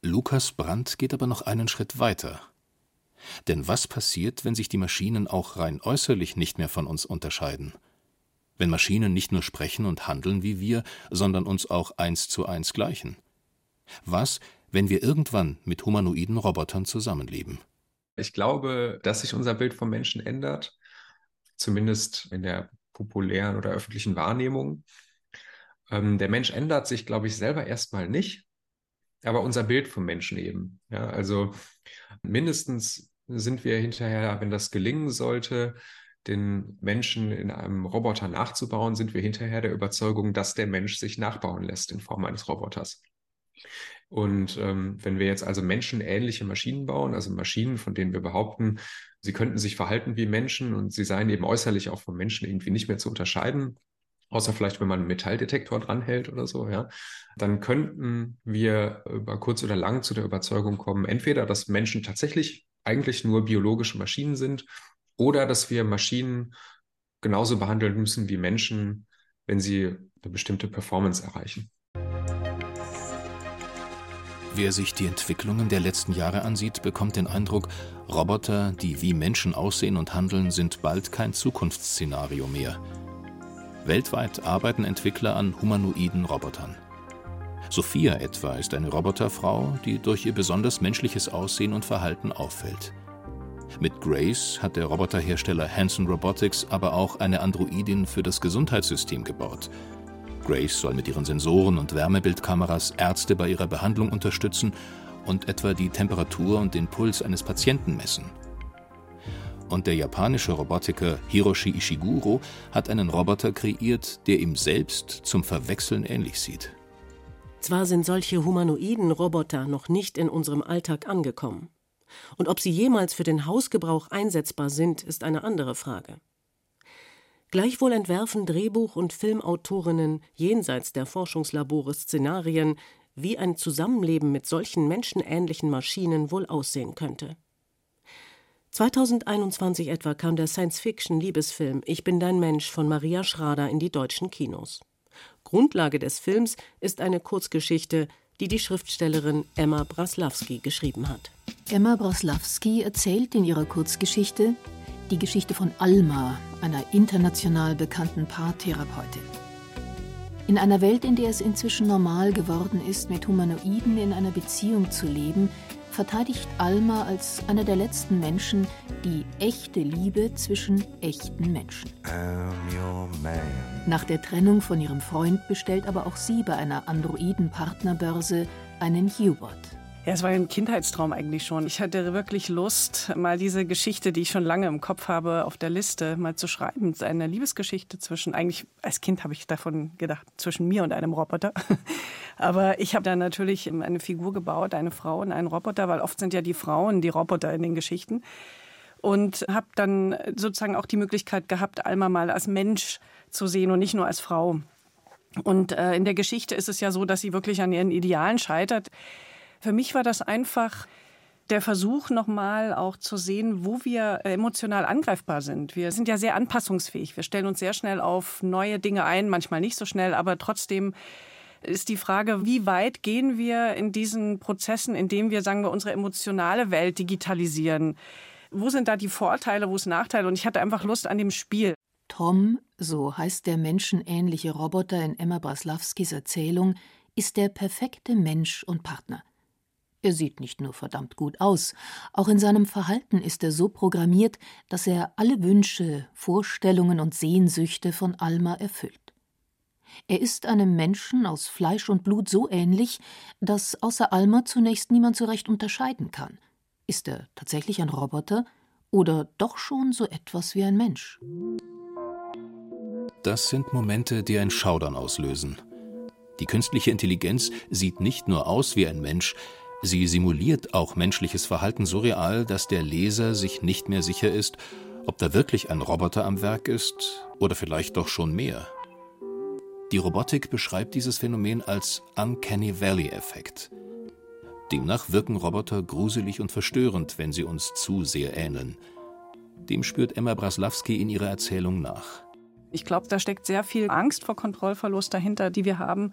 Lukas Brandt geht aber noch einen Schritt weiter. Denn was passiert, wenn sich die Maschinen auch rein äußerlich nicht mehr von uns unterscheiden? Wenn Maschinen nicht nur sprechen und handeln wie wir, sondern uns auch eins zu eins gleichen? Was, wenn wir irgendwann mit humanoiden Robotern zusammenleben? Ich glaube, dass sich unser Bild vom Menschen ändert, zumindest in der populären oder öffentlichen Wahrnehmung. Ähm, der Mensch ändert sich, glaube ich, selber erstmal nicht, aber unser Bild vom Menschen eben. Ja, also mindestens sind wir hinterher, wenn das gelingen sollte, den Menschen in einem Roboter nachzubauen, sind wir hinterher der Überzeugung, dass der Mensch sich nachbauen lässt in Form eines Roboters. Und ähm, wenn wir jetzt also menschenähnliche Maschinen bauen, also Maschinen, von denen wir behaupten, sie könnten sich verhalten wie Menschen und sie seien eben äußerlich auch vom Menschen irgendwie nicht mehr zu unterscheiden, außer vielleicht, wenn man einen Metalldetektor dranhält oder so, ja, dann könnten wir über kurz oder lang zu der Überzeugung kommen, entweder, dass Menschen tatsächlich eigentlich nur biologische Maschinen sind oder dass wir Maschinen genauso behandeln müssen wie Menschen, wenn sie eine bestimmte Performance erreichen. Wer sich die Entwicklungen der letzten Jahre ansieht, bekommt den Eindruck, Roboter, die wie Menschen aussehen und handeln, sind bald kein Zukunftsszenario mehr. Weltweit arbeiten Entwickler an humanoiden Robotern. Sophia etwa ist eine Roboterfrau, die durch ihr besonders menschliches Aussehen und Verhalten auffällt. Mit Grace hat der Roboterhersteller Hanson Robotics aber auch eine Androidin für das Gesundheitssystem gebaut. Grace soll mit ihren Sensoren und Wärmebildkameras Ärzte bei ihrer Behandlung unterstützen und etwa die Temperatur und den Puls eines Patienten messen. Und der japanische Robotiker Hiroshi Ishiguro hat einen Roboter kreiert, der ihm selbst zum Verwechseln ähnlich sieht. Zwar sind solche humanoiden Roboter noch nicht in unserem Alltag angekommen. Und ob sie jemals für den Hausgebrauch einsetzbar sind, ist eine andere Frage. Gleichwohl entwerfen Drehbuch- und Filmautorinnen jenseits der Forschungslabore Szenarien, wie ein Zusammenleben mit solchen menschenähnlichen Maschinen wohl aussehen könnte. zweitausendeinundzwanzig etwa kam der Science-Fiction-Liebesfilm Ich bin dein Mensch von Maria Schrader in die deutschen Kinos. Grundlage des Films ist eine Kurzgeschichte, die die Schriftstellerin Emma Braslavsky geschrieben hat. Emma Braslavsky erzählt in ihrer Kurzgeschichte die Geschichte von Alma, einer international bekannten Paartherapeutin. In einer Welt, in der es inzwischen normal geworden ist, mit Humanoiden in einer Beziehung zu leben, verteidigt Alma als einer der letzten Menschen die echte Liebe zwischen echten Menschen. Nach der Trennung von ihrem Freund bestellt aber auch sie bei einer Androiden-Partnerbörse einen Hubot. Ja, es war ein Kindheitstraum eigentlich schon. Ich hatte wirklich Lust, mal diese Geschichte, die ich schon lange im Kopf habe, auf der Liste mal zu schreiben. Es ist eine Liebesgeschichte zwischen, eigentlich als Kind habe ich davon gedacht, zwischen mir und einem Roboter. Aber ich habe dann natürlich eine Figur gebaut, eine Frau und einen Roboter, weil oft sind ja die Frauen die Roboter in den Geschichten. Und habe dann sozusagen auch die Möglichkeit gehabt, Alma mal als Mensch zu sehen und nicht nur als Frau. Und äh, in der Geschichte ist es ja so, dass sie wirklich an ihren Idealen scheitert. Für mich war das einfach der Versuch, nochmal auch zu sehen, wo wir emotional angreifbar sind. Wir sind ja sehr anpassungsfähig. Wir stellen uns sehr schnell auf neue Dinge ein, manchmal nicht so schnell, aber trotzdem ist die Frage, wie weit gehen wir in diesen Prozessen, indem wir, sagen wir, unsere emotionale Welt digitalisieren? Wo sind da die Vorteile, wo ist Nachteile? Und ich hatte einfach Lust an dem Spiel. Tom, so heißt der menschenähnliche Roboter in Emma Braslavskys Erzählung, ist der perfekte Mensch und Partner. Er sieht nicht nur verdammt gut aus, auch in seinem Verhalten ist er so programmiert, dass er alle Wünsche, Vorstellungen und Sehnsüchte von Alma erfüllt. Er ist einem Menschen aus Fleisch und Blut so ähnlich, dass außer Alma zunächst niemand so recht unterscheiden kann. Ist er tatsächlich ein Roboter oder doch schon so etwas wie ein Mensch? Das sind Momente, die ein Schaudern auslösen. Die künstliche Intelligenz sieht nicht nur aus wie ein Mensch, sie simuliert auch menschliches Verhalten so real, dass der Leser sich nicht mehr sicher ist, ob da wirklich ein Roboter am Werk ist oder vielleicht doch schon mehr. Die Robotik beschreibt dieses Phänomen als Uncanny Valley-Effekt. Demnach wirken Roboter gruselig und verstörend, wenn sie uns zu sehr ähneln. Dem spürt Emma Braslavsky in ihrer Erzählung nach. Ich glaube, da steckt sehr viel Angst vor Kontrollverlust dahinter, die wir haben.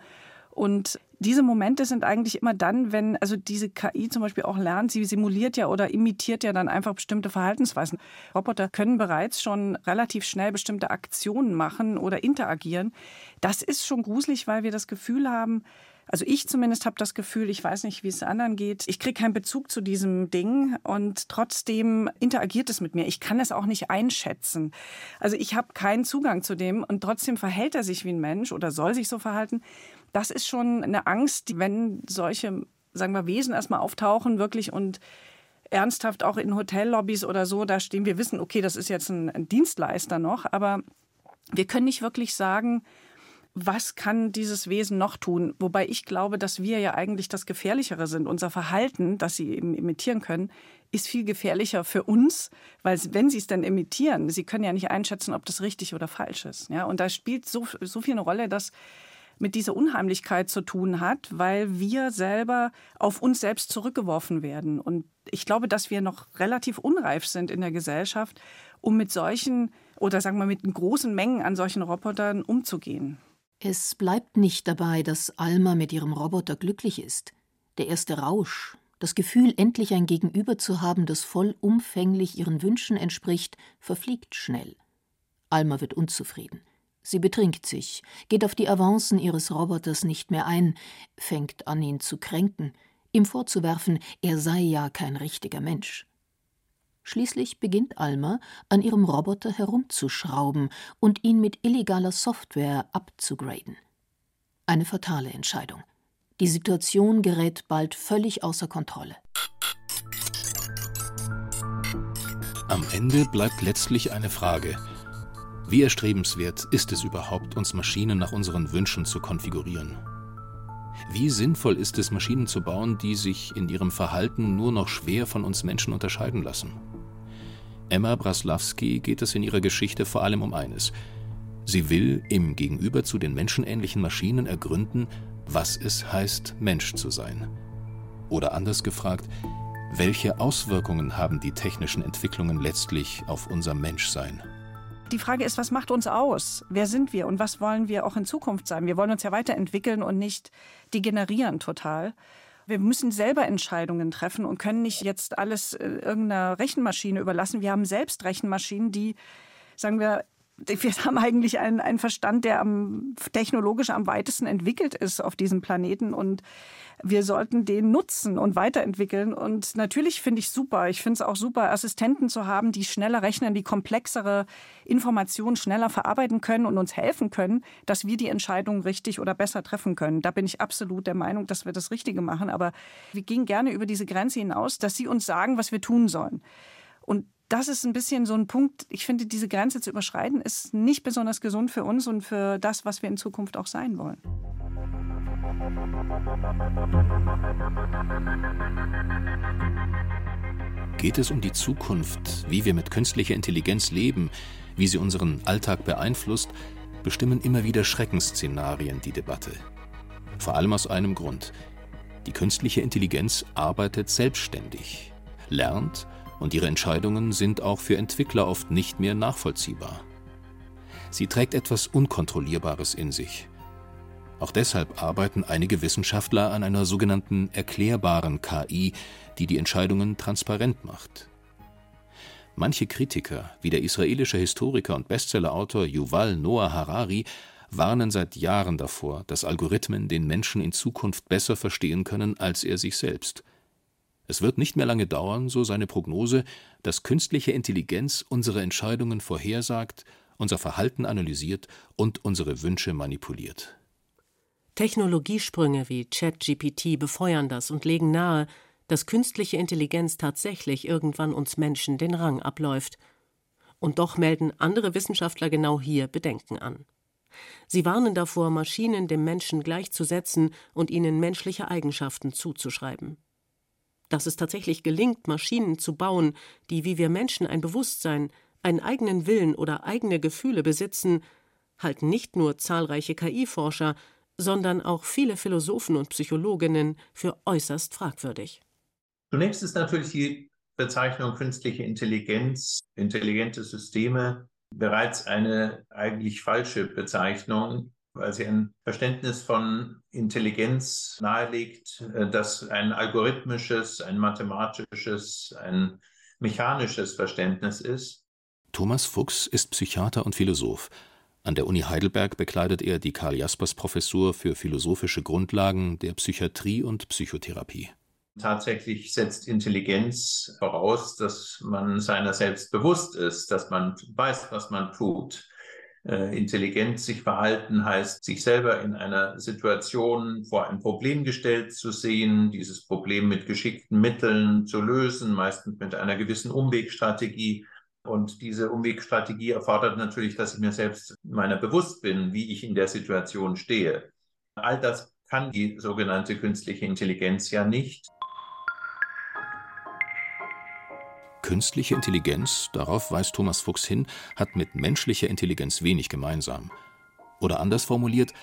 Und diese Momente sind eigentlich immer dann, wenn also diese K I zum Beispiel auch lernt, sie simuliert ja oder imitiert ja dann einfach bestimmte Verhaltensweisen. Roboter können bereits schon relativ schnell bestimmte Aktionen machen oder interagieren. Das ist schon gruselig, weil wir das Gefühl haben, also ich zumindest habe das Gefühl, ich weiß nicht, wie es anderen geht. Ich kriege keinen Bezug zu diesem Ding und trotzdem interagiert es mit mir. Ich kann es auch nicht einschätzen. Also ich habe keinen Zugang zu dem und trotzdem verhält er sich wie ein Mensch oder soll sich so verhalten. Das ist schon eine Angst, wenn solche, sagen wir, Wesen erstmal auftauchen wirklich und ernsthaft auch in Hotellobbys oder so, da stehen wir wissen, okay, das ist jetzt ein Dienstleister noch, aber wir können nicht wirklich sagen, was kann dieses Wesen noch tun? Wobei ich glaube, dass wir ja eigentlich das Gefährlichere sind. Unser Verhalten, das sie eben imitieren können, ist viel gefährlicher für uns, weil wenn sie es dann imitieren, sie können ja nicht einschätzen, ob das richtig oder falsch ist. Ja, und da spielt so, so viel eine Rolle, dass mit dieser Unheimlichkeit zu tun hat, weil wir selber auf uns selbst zurückgeworfen werden. Und ich glaube, dass wir noch relativ unreif sind in der Gesellschaft, um mit solchen oder sagen wir mit großen Mengen an solchen Robotern umzugehen. Es bleibt nicht dabei, dass Alma mit ihrem Roboter glücklich ist. Der erste Rausch, das Gefühl, endlich ein Gegenüber zu haben, das vollumfänglich ihren Wünschen entspricht, verfliegt schnell. Alma wird unzufrieden. Sie betrinkt sich, geht auf die Avancen ihres Roboters nicht mehr ein, fängt an, ihn zu kränken, ihm vorzuwerfen, er sei ja kein richtiger Mensch. Schließlich beginnt Alma, an ihrem Roboter herumzuschrauben und ihn mit illegaler Software abzugraden. Eine fatale Entscheidung. Die Situation gerät bald völlig außer Kontrolle. Am Ende bleibt letztlich eine Frage. Wie erstrebenswert ist es überhaupt, uns Maschinen nach unseren Wünschen zu konfigurieren? Wie sinnvoll ist es, Maschinen zu bauen, die sich in ihrem Verhalten nur noch schwer von uns Menschen unterscheiden lassen? Emma Braslavsky geht es in ihrer Geschichte vor allem um eines. Sie will im Gegenüber zu den menschenähnlichen Maschinen ergründen, was es heißt, Mensch zu sein. Oder anders gefragt, welche Auswirkungen haben die technischen Entwicklungen letztlich auf unser Menschsein? Die Frage ist, was macht uns aus? Wer sind wir und was wollen wir auch in Zukunft sein? Wir wollen uns ja weiterentwickeln und nicht degenerieren total. Wir müssen selber Entscheidungen treffen und können nicht jetzt alles irgendeiner Rechenmaschine überlassen. Wir haben selbst Rechenmaschinen, die, sagen wir, wir haben eigentlich einen, einen Verstand, der am, technologisch am weitesten entwickelt ist auf diesem Planeten und wir sollten den nutzen und weiterentwickeln. Und natürlich finde ich super, ich finde es auch super, Assistenten zu haben, die schneller rechnen, die komplexere Informationen schneller verarbeiten können und uns helfen können, dass wir die Entscheidungen richtig oder besser treffen können. Da bin ich absolut der Meinung, dass wir das Richtige machen. Aber wir gehen gerne über diese Grenze hinaus, dass sie uns sagen, was wir tun sollen. Und das ist ein bisschen so ein Punkt, ich finde, diese Grenze zu überschreiten, ist nicht besonders gesund für uns und für das, was wir in Zukunft auch sein wollen. Geht es um die Zukunft, wie wir mit künstlicher Intelligenz leben, wie sie unseren Alltag beeinflusst, bestimmen immer wieder Schreckensszenarien die Debatte. Vor allem aus einem Grund. Die künstliche Intelligenz arbeitet selbstständig, lernt, und ihre Entscheidungen sind auch für Entwickler oft nicht mehr nachvollziehbar. Sie trägt etwas Unkontrollierbares in sich. Auch deshalb arbeiten einige Wissenschaftler an einer sogenannten erklärbaren K I, die die Entscheidungen transparent macht. Manche Kritiker, wie der israelische Historiker und Bestsellerautor Yuval Noah Harari, warnen seit Jahren davor, dass Algorithmen den Menschen in Zukunft besser verstehen können als er sich selbst. Es wird nicht mehr lange dauern, so seine Prognose, dass künstliche Intelligenz unsere Entscheidungen vorhersagt, unser Verhalten analysiert und unsere Wünsche manipuliert. Technologiesprünge wie ChatGPT befeuern das und legen nahe, dass künstliche Intelligenz tatsächlich irgendwann uns Menschen den Rang abläuft. Und doch melden andere Wissenschaftler genau hier Bedenken an. Sie warnen davor, Maschinen dem Menschen gleichzusetzen und ihnen menschliche Eigenschaften zuzuschreiben. Dass es tatsächlich gelingt, Maschinen zu bauen, die wie wir Menschen ein Bewusstsein, einen eigenen Willen oder eigene Gefühle besitzen, halten nicht nur zahlreiche K I-Forscher, sondern auch viele Philosophen und Psychologinnen für äußerst fragwürdig. Zunächst ist natürlich die Bezeichnung künstliche Intelligenz, intelligente Systeme bereits eine eigentlich falsche Bezeichnung, weil sie ein Verständnis von Intelligenz nahelegt, das ein algorithmisches, ein mathematisches, ein mechanisches Verständnis ist. Thomas Fuchs ist Psychiater und Philosoph. An der Uni Heidelberg bekleidet er die Karl-Jaspers-Professur für philosophische Grundlagen der Psychiatrie und Psychotherapie. Tatsächlich setzt Intelligenz voraus, dass man seiner selbst bewusst ist, dass man weiß, was man tut. Intelligent sich verhalten heißt, sich selber in einer Situation vor ein Problem gestellt zu sehen, dieses Problem mit geschickten Mitteln zu lösen, meistens mit einer gewissen Umwegstrategie. Und diese Umwegstrategie erfordert natürlich, dass ich mir selbst meiner bewusst bin, wie ich in der Situation stehe. All das kann die sogenannte künstliche Intelligenz ja nicht. Künstliche Intelligenz, darauf weist Thomas Fuchs hin, hat mit menschlicher Intelligenz wenig gemeinsam. Oder anders formuliert,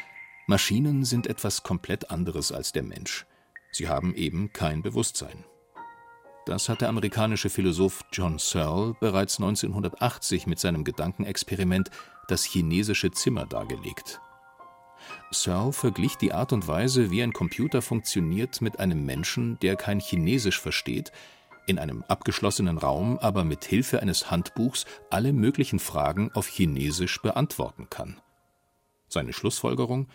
Maschinen sind etwas komplett anderes als der Mensch. Sie haben eben kein Bewusstsein. Das hat der amerikanische Philosoph John Searle bereits neunzehnhundertachtzig mit seinem Gedankenexperiment das chinesische Zimmer dargelegt. Searle verglich die Art und Weise, wie ein Computer funktioniert, mit einem Menschen, der kein Chinesisch versteht, in einem abgeschlossenen Raum aber mit Hilfe eines Handbuchs alle möglichen Fragen auf Chinesisch beantworten kann. Seine Schlussfolgerung: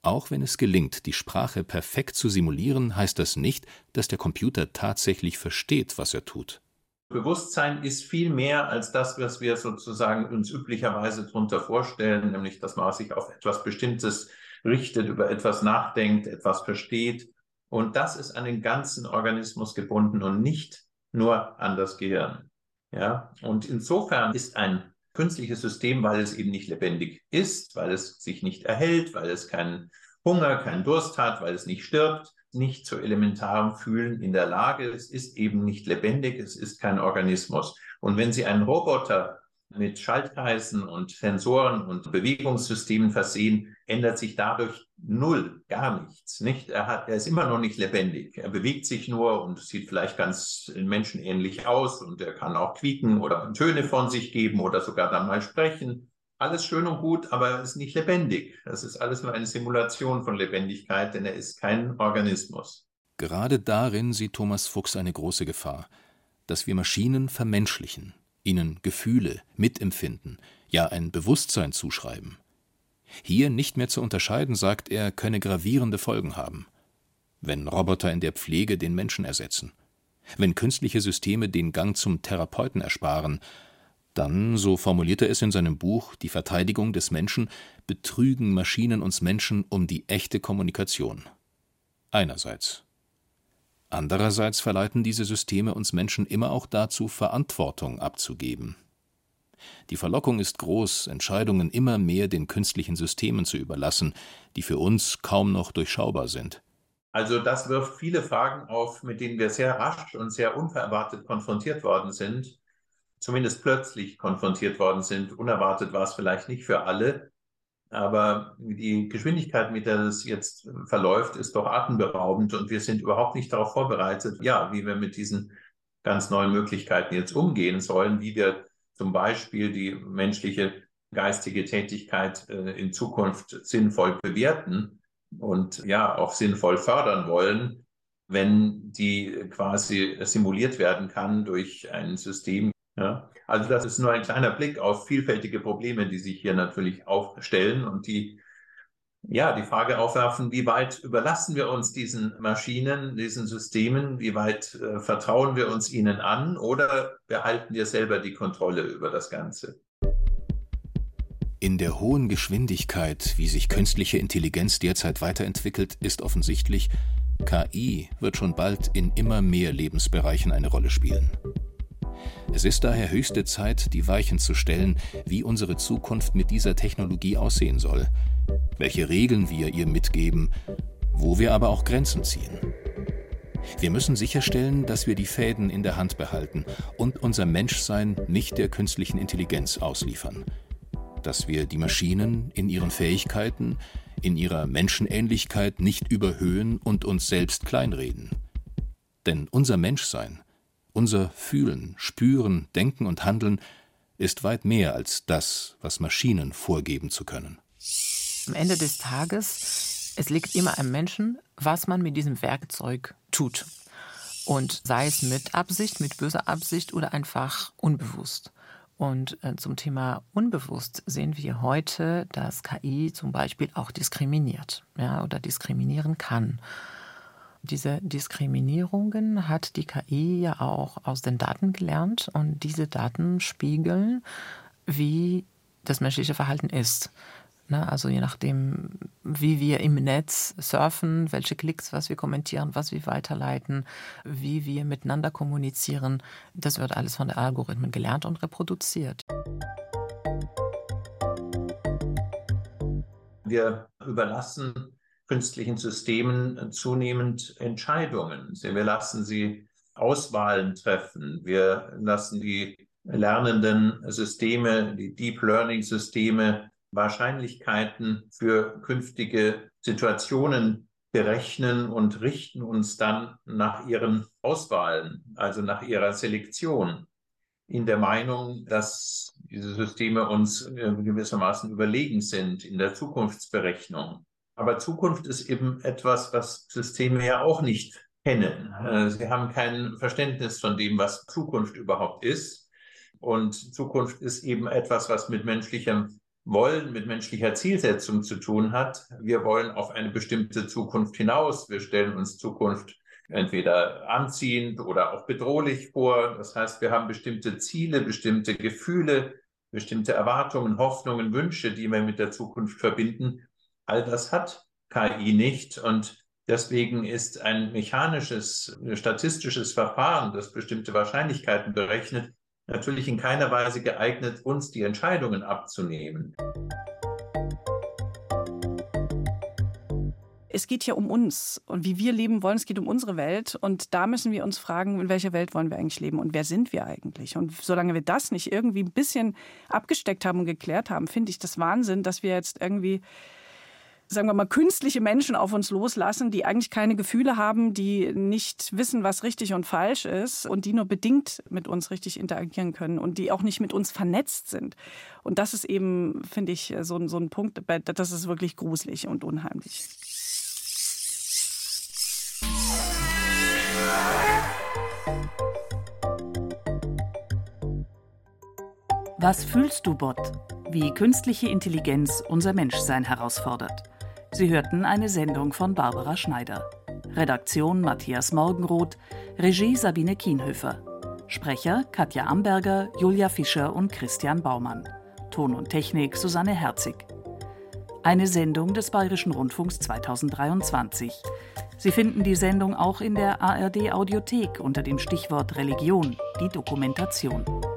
Auch wenn es gelingt, die Sprache perfekt zu simulieren, heißt das nicht, dass der Computer tatsächlich versteht, was er tut. Bewusstsein ist viel mehr als das, was wir sozusagen uns üblicherweise darunter vorstellen, nämlich dass man sich auf etwas Bestimmtes richtet, über etwas nachdenkt, etwas versteht. Und das ist an den ganzen Organismus gebunden und nicht nur an das Gehirn. Ja? Und insofern ist ein künstliches System, weil es eben nicht lebendig ist, weil es sich nicht erhält, weil es keinen Hunger, keinen Durst hat, weil es nicht stirbt, nicht zu elementarem Fühlen in der Lage. Es ist eben nicht lebendig, es ist kein Organismus. Und wenn Sie einen Roboter mit Schaltkreisen und Sensoren und Bewegungssystemen versehen, ändert sich dadurch null, gar nichts. Nicht? Er hat, er ist immer noch nicht lebendig. Er bewegt sich nur und sieht vielleicht ganz menschenähnlich aus und er kann auch quieken oder Töne von sich geben oder sogar dann mal sprechen. Alles schön und gut, aber er ist nicht lebendig. Das ist alles nur eine Simulation von Lebendigkeit, denn er ist kein Organismus. Gerade darin sieht Thomas Fuchs eine große Gefahr, dass wir Maschinen vermenschlichen, ihnen Gefühle, Mitempfinden, ja ein Bewusstsein zuschreiben. Hier nicht mehr zu unterscheiden, sagt er, könne gravierende Folgen haben. Wenn Roboter in der Pflege den Menschen ersetzen, wenn künstliche Systeme den Gang zum Therapeuten ersparen, dann, so formuliert er es in seinem Buch Die Verteidigung des Menschen, betrügen Maschinen uns Menschen um die echte Kommunikation. Einerseits. Andererseits verleiten diese Systeme uns Menschen immer auch dazu, Verantwortung abzugeben. Die Verlockung ist groß, Entscheidungen immer mehr den künstlichen Systemen zu überlassen, die für uns kaum noch durchschaubar sind. Also das wirft viele Fragen auf, mit denen wir sehr rasch und sehr unvererwartet konfrontiert worden sind. Zumindest plötzlich konfrontiert worden sind. Unerwartet war es vielleicht nicht für alle. Aber die Geschwindigkeit, mit der das jetzt verläuft, ist doch atemberaubend und wir sind überhaupt nicht darauf vorbereitet, ja, wie wir mit diesen ganz neuen Möglichkeiten jetzt umgehen sollen, wie wir zum Beispiel die menschliche geistige Tätigkeit äh, in Zukunft sinnvoll bewerten und ja auch sinnvoll fördern wollen, wenn die quasi simuliert werden kann durch ein System. Ja, also das ist nur ein kleiner Blick auf vielfältige Probleme, die sich hier natürlich aufstellen und die ja die Frage aufwerfen, wie weit überlassen wir uns diesen Maschinen, diesen Systemen, wie weit äh, vertrauen wir uns ihnen an oder behalten wir selber die Kontrolle über das Ganze? In der hohen Geschwindigkeit, wie sich künstliche Intelligenz derzeit weiterentwickelt, ist offensichtlich, K I wird schon bald in immer mehr Lebensbereichen eine Rolle spielen. Es ist daher höchste Zeit, die Weichen zu stellen, wie unsere Zukunft mit dieser Technologie aussehen soll, welche Regeln wir ihr mitgeben, wo wir aber auch Grenzen ziehen. Wir müssen sicherstellen, dass wir die Fäden in der Hand behalten und unser Menschsein nicht der künstlichen Intelligenz ausliefern, dass wir die Maschinen in ihren Fähigkeiten, in ihrer Menschenähnlichkeit nicht überhöhen und uns selbst kleinreden. Denn unser Menschsein, unser Fühlen, Spüren, Denken und Handeln ist weit mehr als das, was Maschinen vorgeben zu können. Am Ende des Tages, es liegt immer am Menschen, was man mit diesem Werkzeug tut. Und sei es mit Absicht, mit böser Absicht oder einfach unbewusst. Und äh, zum Thema unbewusst sehen wir heute, dass K I zum Beispiel auch diskriminiert, ja, oder diskriminieren kann. Diese Diskriminierungen hat die K I ja auch aus den Daten gelernt und diese Daten spiegeln, wie das menschliche Verhalten ist. Also je nachdem, wie wir im Netz surfen, welche Klicks, was wir kommentieren, was wir weiterleiten, wie wir miteinander kommunizieren, das wird alles von den Algorithmen gelernt und reproduziert. Wir überlassen künstlichen Systemen zunehmend Entscheidungen. Wir lassen sie Auswahlen treffen. Wir lassen die lernenden Systeme, die Deep Learning Systeme, Wahrscheinlichkeiten für künftige Situationen berechnen und richten uns dann nach ihren Auswahlen, also nach ihrer Selektion, in der Meinung, dass diese Systeme uns gewissermaßen überlegen sind in der Zukunftsberechnung. Aber Zukunft ist eben etwas, was Systeme ja auch nicht kennen. Sie haben kein Verständnis von dem, was Zukunft überhaupt ist. Und Zukunft ist eben etwas, was mit menschlichem Wollen, mit menschlicher Zielsetzung zu tun hat. Wir wollen auf eine bestimmte Zukunft hinaus. Wir stellen uns Zukunft entweder anziehend oder auch bedrohlich vor. Das heißt, wir haben bestimmte Ziele, bestimmte Gefühle, bestimmte Erwartungen, Hoffnungen, Wünsche, die wir mit der Zukunft verbinden. All das hat K I nicht und deswegen ist ein mechanisches, statistisches Verfahren, das bestimmte Wahrscheinlichkeiten berechnet, natürlich in keiner Weise geeignet, uns die Entscheidungen abzunehmen. Es geht hier um uns und wie wir leben wollen. Es geht um unsere Welt und da müssen wir uns fragen, in welcher Welt wollen wir eigentlich leben und wer sind wir eigentlich? Und solange wir das nicht irgendwie ein bisschen abgesteckt haben und geklärt haben, finde ich das Wahnsinn, dass wir jetzt irgendwie, sagen wir mal, künstliche Menschen auf uns loslassen, die eigentlich keine Gefühle haben, die nicht wissen, was richtig und falsch ist und die nur bedingt mit uns richtig interagieren können und die auch nicht mit uns vernetzt sind. Und das ist eben, finde ich, so, so ein Punkt, das ist wirklich gruselig und unheimlich. Was fühlst du, Bot? Wie künstliche Intelligenz unser Menschsein herausfordert. Sie hörten eine Sendung von Barbara Schneider. Redaktion Matthias Morgenroth, Regie Sabine Kienhöfer. Sprecher Katja Amberger, Julia Fischer und Christian Baumann. Ton und Technik Susanne Herzig. Eine Sendung des Bayerischen Rundfunks zweitausenddreiundzwanzig. Sie finden die Sendung auch in der A R D Audiothek unter dem Stichwort Religion, die Dokumentation.